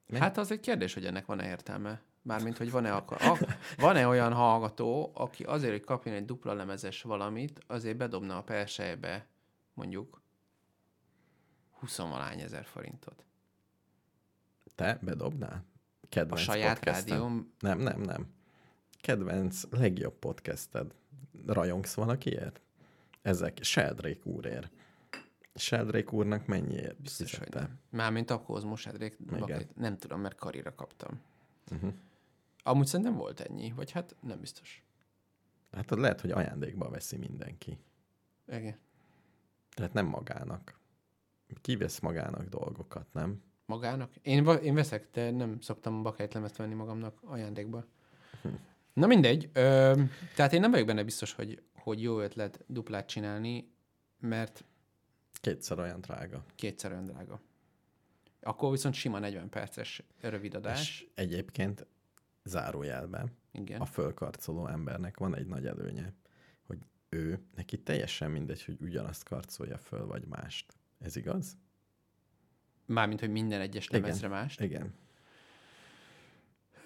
Nem? Hát az egy kérdés, hogy ennek van-e értelme. Mármint, hogy van-e, ak- a- van-e olyan hallgató, aki azért, hogy kapjon egy dupla lemezes valamit, azért bedobna a persejbe mondjuk huszonvalány ezer forintot. Te bedobnál? Kedvenc a saját rádióm... Nem, nem, nem. Kedvenc, legjobb podcasted. Rajongsz valakiért? Ezek Sheldrick úrért. Sheldrick úrnak mennyiért? Biztos, hogy nem. Mármint a Kozmo Sheldrick bakét. Nem tudom, mert karira kaptam. Uh-huh. Amúgy szerintem volt ennyi, vagy hát nem biztos. Hát lehet, hogy ajándékba veszi mindenki. Igen. Tehát nem magának. Kivesz magának dolgokat, nem? Magának? Én, én veszek, de nem szoktam bakájtlemezt venni magamnak ajándékba. Hm. Na mindegy. Ö, tehát én nem vagyok benne biztos, hogy, hogy jó ötlet duplát csinálni, mert... Kétszer olyan drága. Kétszer olyan drága. Akkor viszont sima negyven perces rövidadás. És egyébként zárójelben igen. A fölkarcoló embernek van egy nagy előnye, hogy ő, neki teljesen mindegy, hogy ugyanazt karcolja föl, vagy mást. Ez igaz? Mármint, hogy minden egyes lemezre mást? Igen.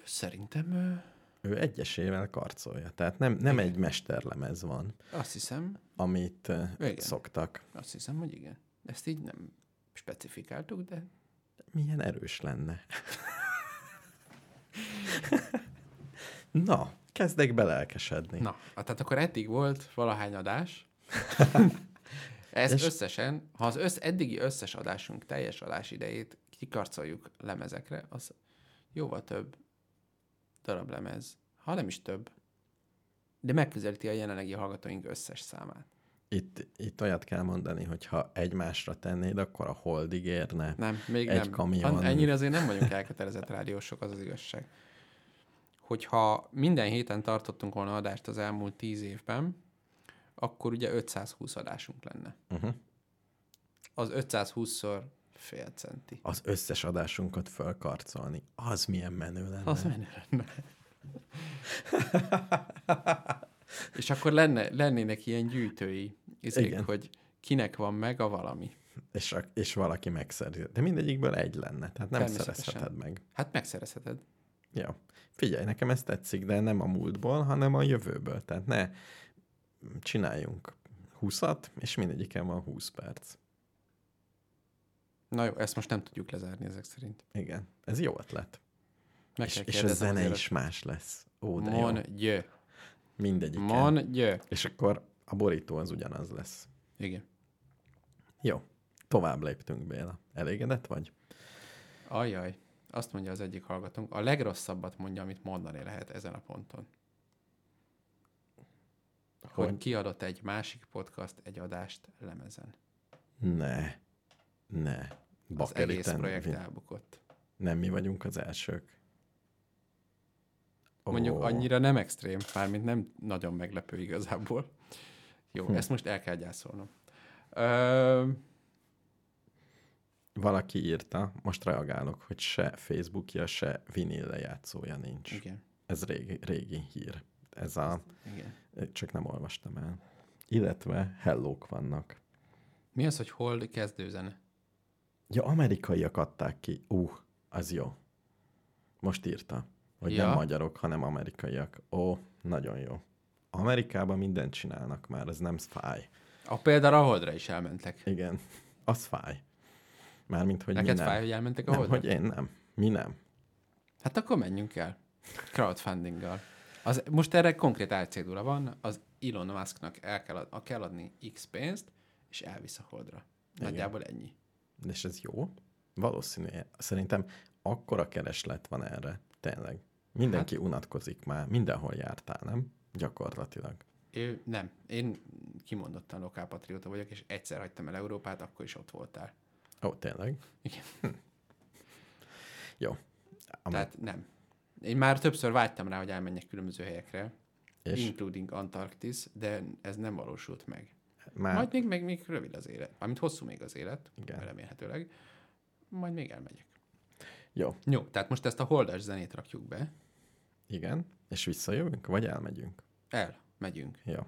Szerintem... Ő egyesével karcolja. Tehát nem, nem egy mesterlemez van. Azt hiszem. Amit igen. Szoktak. Azt hiszem, hogy igen. Ezt így nem specifikáltuk, de... Milyen erős lenne. Na, kezdek belelkesedni. Na, tehát akkor eddig volt valahány adás. Ez és... összesen, ha az össz, eddigi összes adásunk teljes adásidejét kikarcoljuk lemezekre, az jóval több darab lemez, ha nem is több, de megközelíti a jelenlegi hallgatóink összes számát. Itt, itt olyat kell mondani, hogy ha egymásra tennéd, akkor a holdig érne. Nem, még egy nem. Kamion. Hát ennyire azért nem vagyunk elkötelezett rádiósok, az az igazság. Hogyha minden héten tartottunk volna adást az elmúlt tíz évben, akkor ugye ötszázhúsz adásunk lenne. Uh-huh. Az ötszázhúszszor fél centi. Az összes adásunkat fölkarcolni, az milyen menő lenne. Az menő lenne. És akkor lenne, lennének ilyen gyűjtői izék, hogy kinek van meg a valami. És, a, és valaki megszerzi. De mindegyikből egy lenne, tehát nem szerezheted meg. Hát megszerezheted. Ja. Figyelj, nekem ez tetszik, de nem a múltból, hanem a jövőből. Tehát ne csináljunk húszat, és mindegyiken van húsz perc. Na jó, ezt most nem tudjuk lezárni ezek szerint. Igen, ez jó ötlet. És, és a zene azért is más lesz. Ó, de Mon jó. Mindegyiken. Mon jö. És akkor a borító az ugyanaz lesz. Igen. Jó, tovább léptünk, Béla. Elégedett vagy? Ajjaj, azt mondja az egyik hallgatónk. A legrosszabbat mondja, amit mondani lehet ezen a ponton. Hogy, hogy kiadott egy másik podcast egy adást lemezen. Ne, ne. Az egész projekt elbukott. Nem mi vagyunk az elsők. Oh. Mondjuk annyira nem extrém, mármint nem nagyon meglepő igazából. Jó, hm. ezt most el kell gyászolnom. Ö... Valaki írta, most reagálok, hogy se Facebookja, se vinil lejátszója nincs. Igen. Ez régi, régi hír. Ez a... Igen. Csak nem olvastam el. Illetve hellók vannak. Mi az, hogy hol kezdőzene? Ja, amerikaiak adták ki. Ú, uh, az jó. Most írta, hogy ja. Nem magyarok, hanem amerikaiak. Ó, nagyon jó. Amerikában mindent csinálnak már, ez nem fáj. A például a Holdra is elmentek. Igen, az fáj. Mármint, hogy neked mi nem. Fáj, hogy elmentek a nem, Holdra? Hogy én nem. Mi nem. Hát akkor menjünk el. Crowdfundinggal. Az, most erre konkrét álcédula van, az Elon Musknak el kell, ad, a kell adni X pénzt, és elvisz a Holdra. Nagyjából igen. Ennyi. És ez jó? Valószínű. Szerintem akkora kereslet van erre. Tényleg. Mindenki hát, unatkozik már. Mindenhol jártál, nem? Gyakorlatilag. Ő, nem. Én kimondottan lokálpatrióta vagyok, és egyszer hagytam el Európát, akkor is ott voltál. Ó, tényleg? Igen. Hm. Jó. Amint... Tehát nem. Én már többször vágytam rá, hogy elmenjek különböző helyekre, és? Including Antarktisz, de ez nem valósult meg. Már... Majd még, még, még rövid az élet, mármint hosszú még az élet, igen. Remélhetőleg, majd még elmegyek. Jó. Jó, tehát most ezt a holdas zenét rakjuk be. Igen, És visszajövünk, vagy elmegyünk? Elmegyünk. Jó. Ja.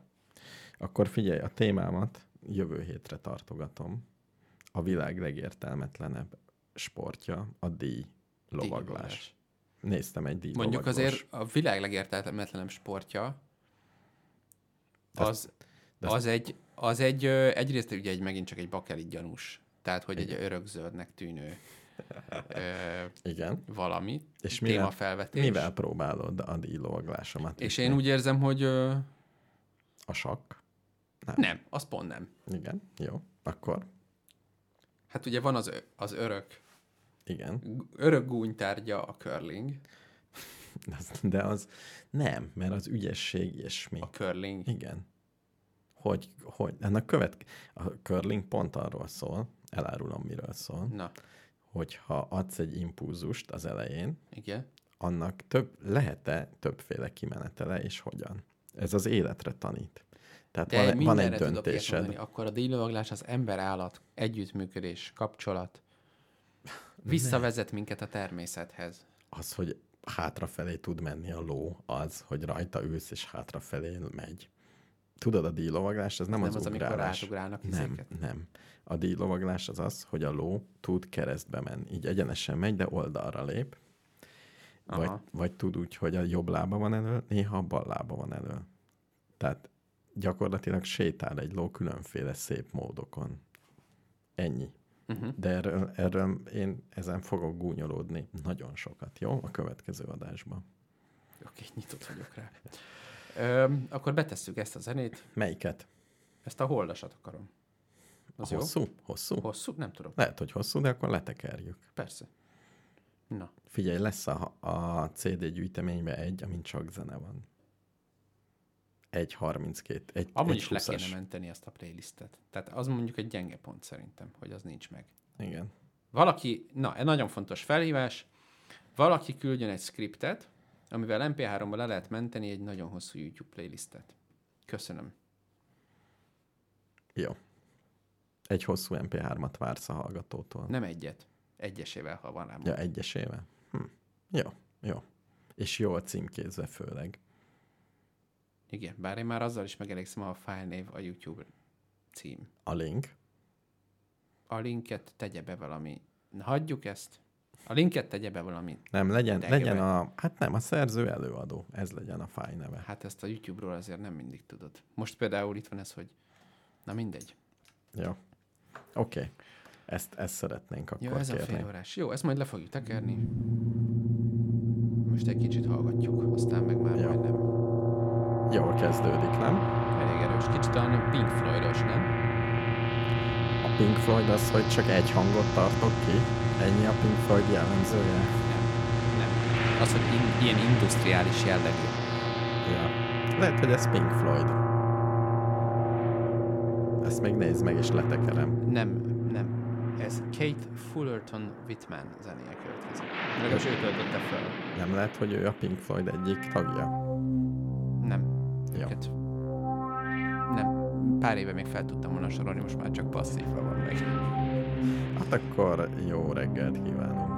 Akkor figyelj, a témámat jövő hétre tartogatom. A világ legértelmetlenebb sportja a díj lovaglás. Néztem egy díj Mondjuk lovaglós. azért a világ legértelmetlenebb sportja az, de az, de egy, az egy, egyrészt ugye egy, megint csak egy bakelit gyanús. Tehát, hogy igen. egy örökzöldnek tűnő ö, igen. valami. És témafelvetés. Mivel próbálod a díj lovaglásomat? És én úgy érzem, hogy... Ö, a sakk? Nem. nem, az pont nem. Igen, jó. Akkor? Hát ugye van az, az örök... Igen. Örök gúnytárgya a curling. De az nem, mert az ügyesség ilyesmi. A curling? Igen. Hogy, hogy, ennek követ, a curling pont arról szól, elárulom, miről szól, Na. hogyha adsz egy impulzust az elején, igen. annak több, lehet-e többféle kimenetele, és hogyan? Ez az életre tanít. Tehát De van, van egy döntésed. Mondani, akkor a díjlovaglás az ember-állat, együttműködés, kapcsolat, visszavezet ne. minket a természethez. Az, hogy hátrafelé tud menni a ló, az, hogy rajta ülsz, és hátrafelé megy. Tudod, a díjlovaglás, ez nem, nem az, az ugrálás. Nem, nem. A díjlovaglás az az, hogy a ló tud keresztbe menni. Így egyenesen megy, de oldalra lép. Vagy, vagy tud úgy, hogy a jobb lába van elő, néha a bal lába van elő. Tehát gyakorlatilag sétál egy ló különféle szép módokon. Ennyi. Uh-huh. De erről, erről én ezen fogok gúnyolódni nagyon sokat, jó? A következő adásban. Oké, nyitott vagyok rá. Ö, akkor betesszük ezt a zenét. Melyiket? Ezt a Holdasat akarom. Az a hosszú? Hosszú? Hosszú? Nem tudom. Lehet, hogy hosszú, de akkor letekerjük. Persze. Na. Figyelj, lesz a, a cé dé gyűjteményben egy, amin csak zene van. egy harminckét Amúgy is le kéne menteni ezt a playlistet. Tehát az mondjuk egy gyenge pont szerintem, hogy az nincs meg. Igen. Valaki, na, egy nagyon fontos felhívás, valaki küldjön egy scriptet, amivel em pé háromba le lehet menteni egy nagyon hosszú YouTube playlistet. Köszönöm. Jó. Egy hosszú em pé hármat vársz a hallgatótól. Nem egyet. Egyesével, ha van rá. Ja, egyesével. Hm. Jó, jó. És jól címkézve főleg. Igen, bár én már azzal is megelégszem, a fájlnév a YouTube cím. A link? A linket tegye be valami. Na, hagyjuk ezt. A linket tegye be valami. Nem, legyen, legyen a... Hát nem, a szerző előadó. Ez legyen a fájlneve. Hát ezt a YouTube-ról azért nem mindig tudod. Most például itt van ez, hogy... Na mindegy. Jó. Oké. Okay. Ezt, ezt szeretnénk akkor kérni. Jó, ez kérni. A fél órás. Jó, ezt majd le fogjuk tekerni. Most egy kicsit hallgatjuk, aztán meg már Jó. majdnem... Jól kezdődik, nem? Elég erős. Kicsit olyan Pink Floyd-os, nem? A Pink Floyd az, hogy csak egy hangot tartok ki? Ennyi a Pink Floyd jellemzője? Nem. Nem. Az, hogy in- ilyen industriális jellegű. Ja. Lehet, hogy ez Pink Floyd. Ezt még nézd meg, és letekerem. Nem, nem. Ez Kate Fullerton Whitman zenéje következik. Legalábbis ő töltötte fel. Nem lehet, hogy ő a Pink Floyd egyik tagja? Nem. Ja. Nem. Pár éve még fel tudtam volna sorolni, most már csak passzívra van meg. Hát akkor jó reggelt kívánok.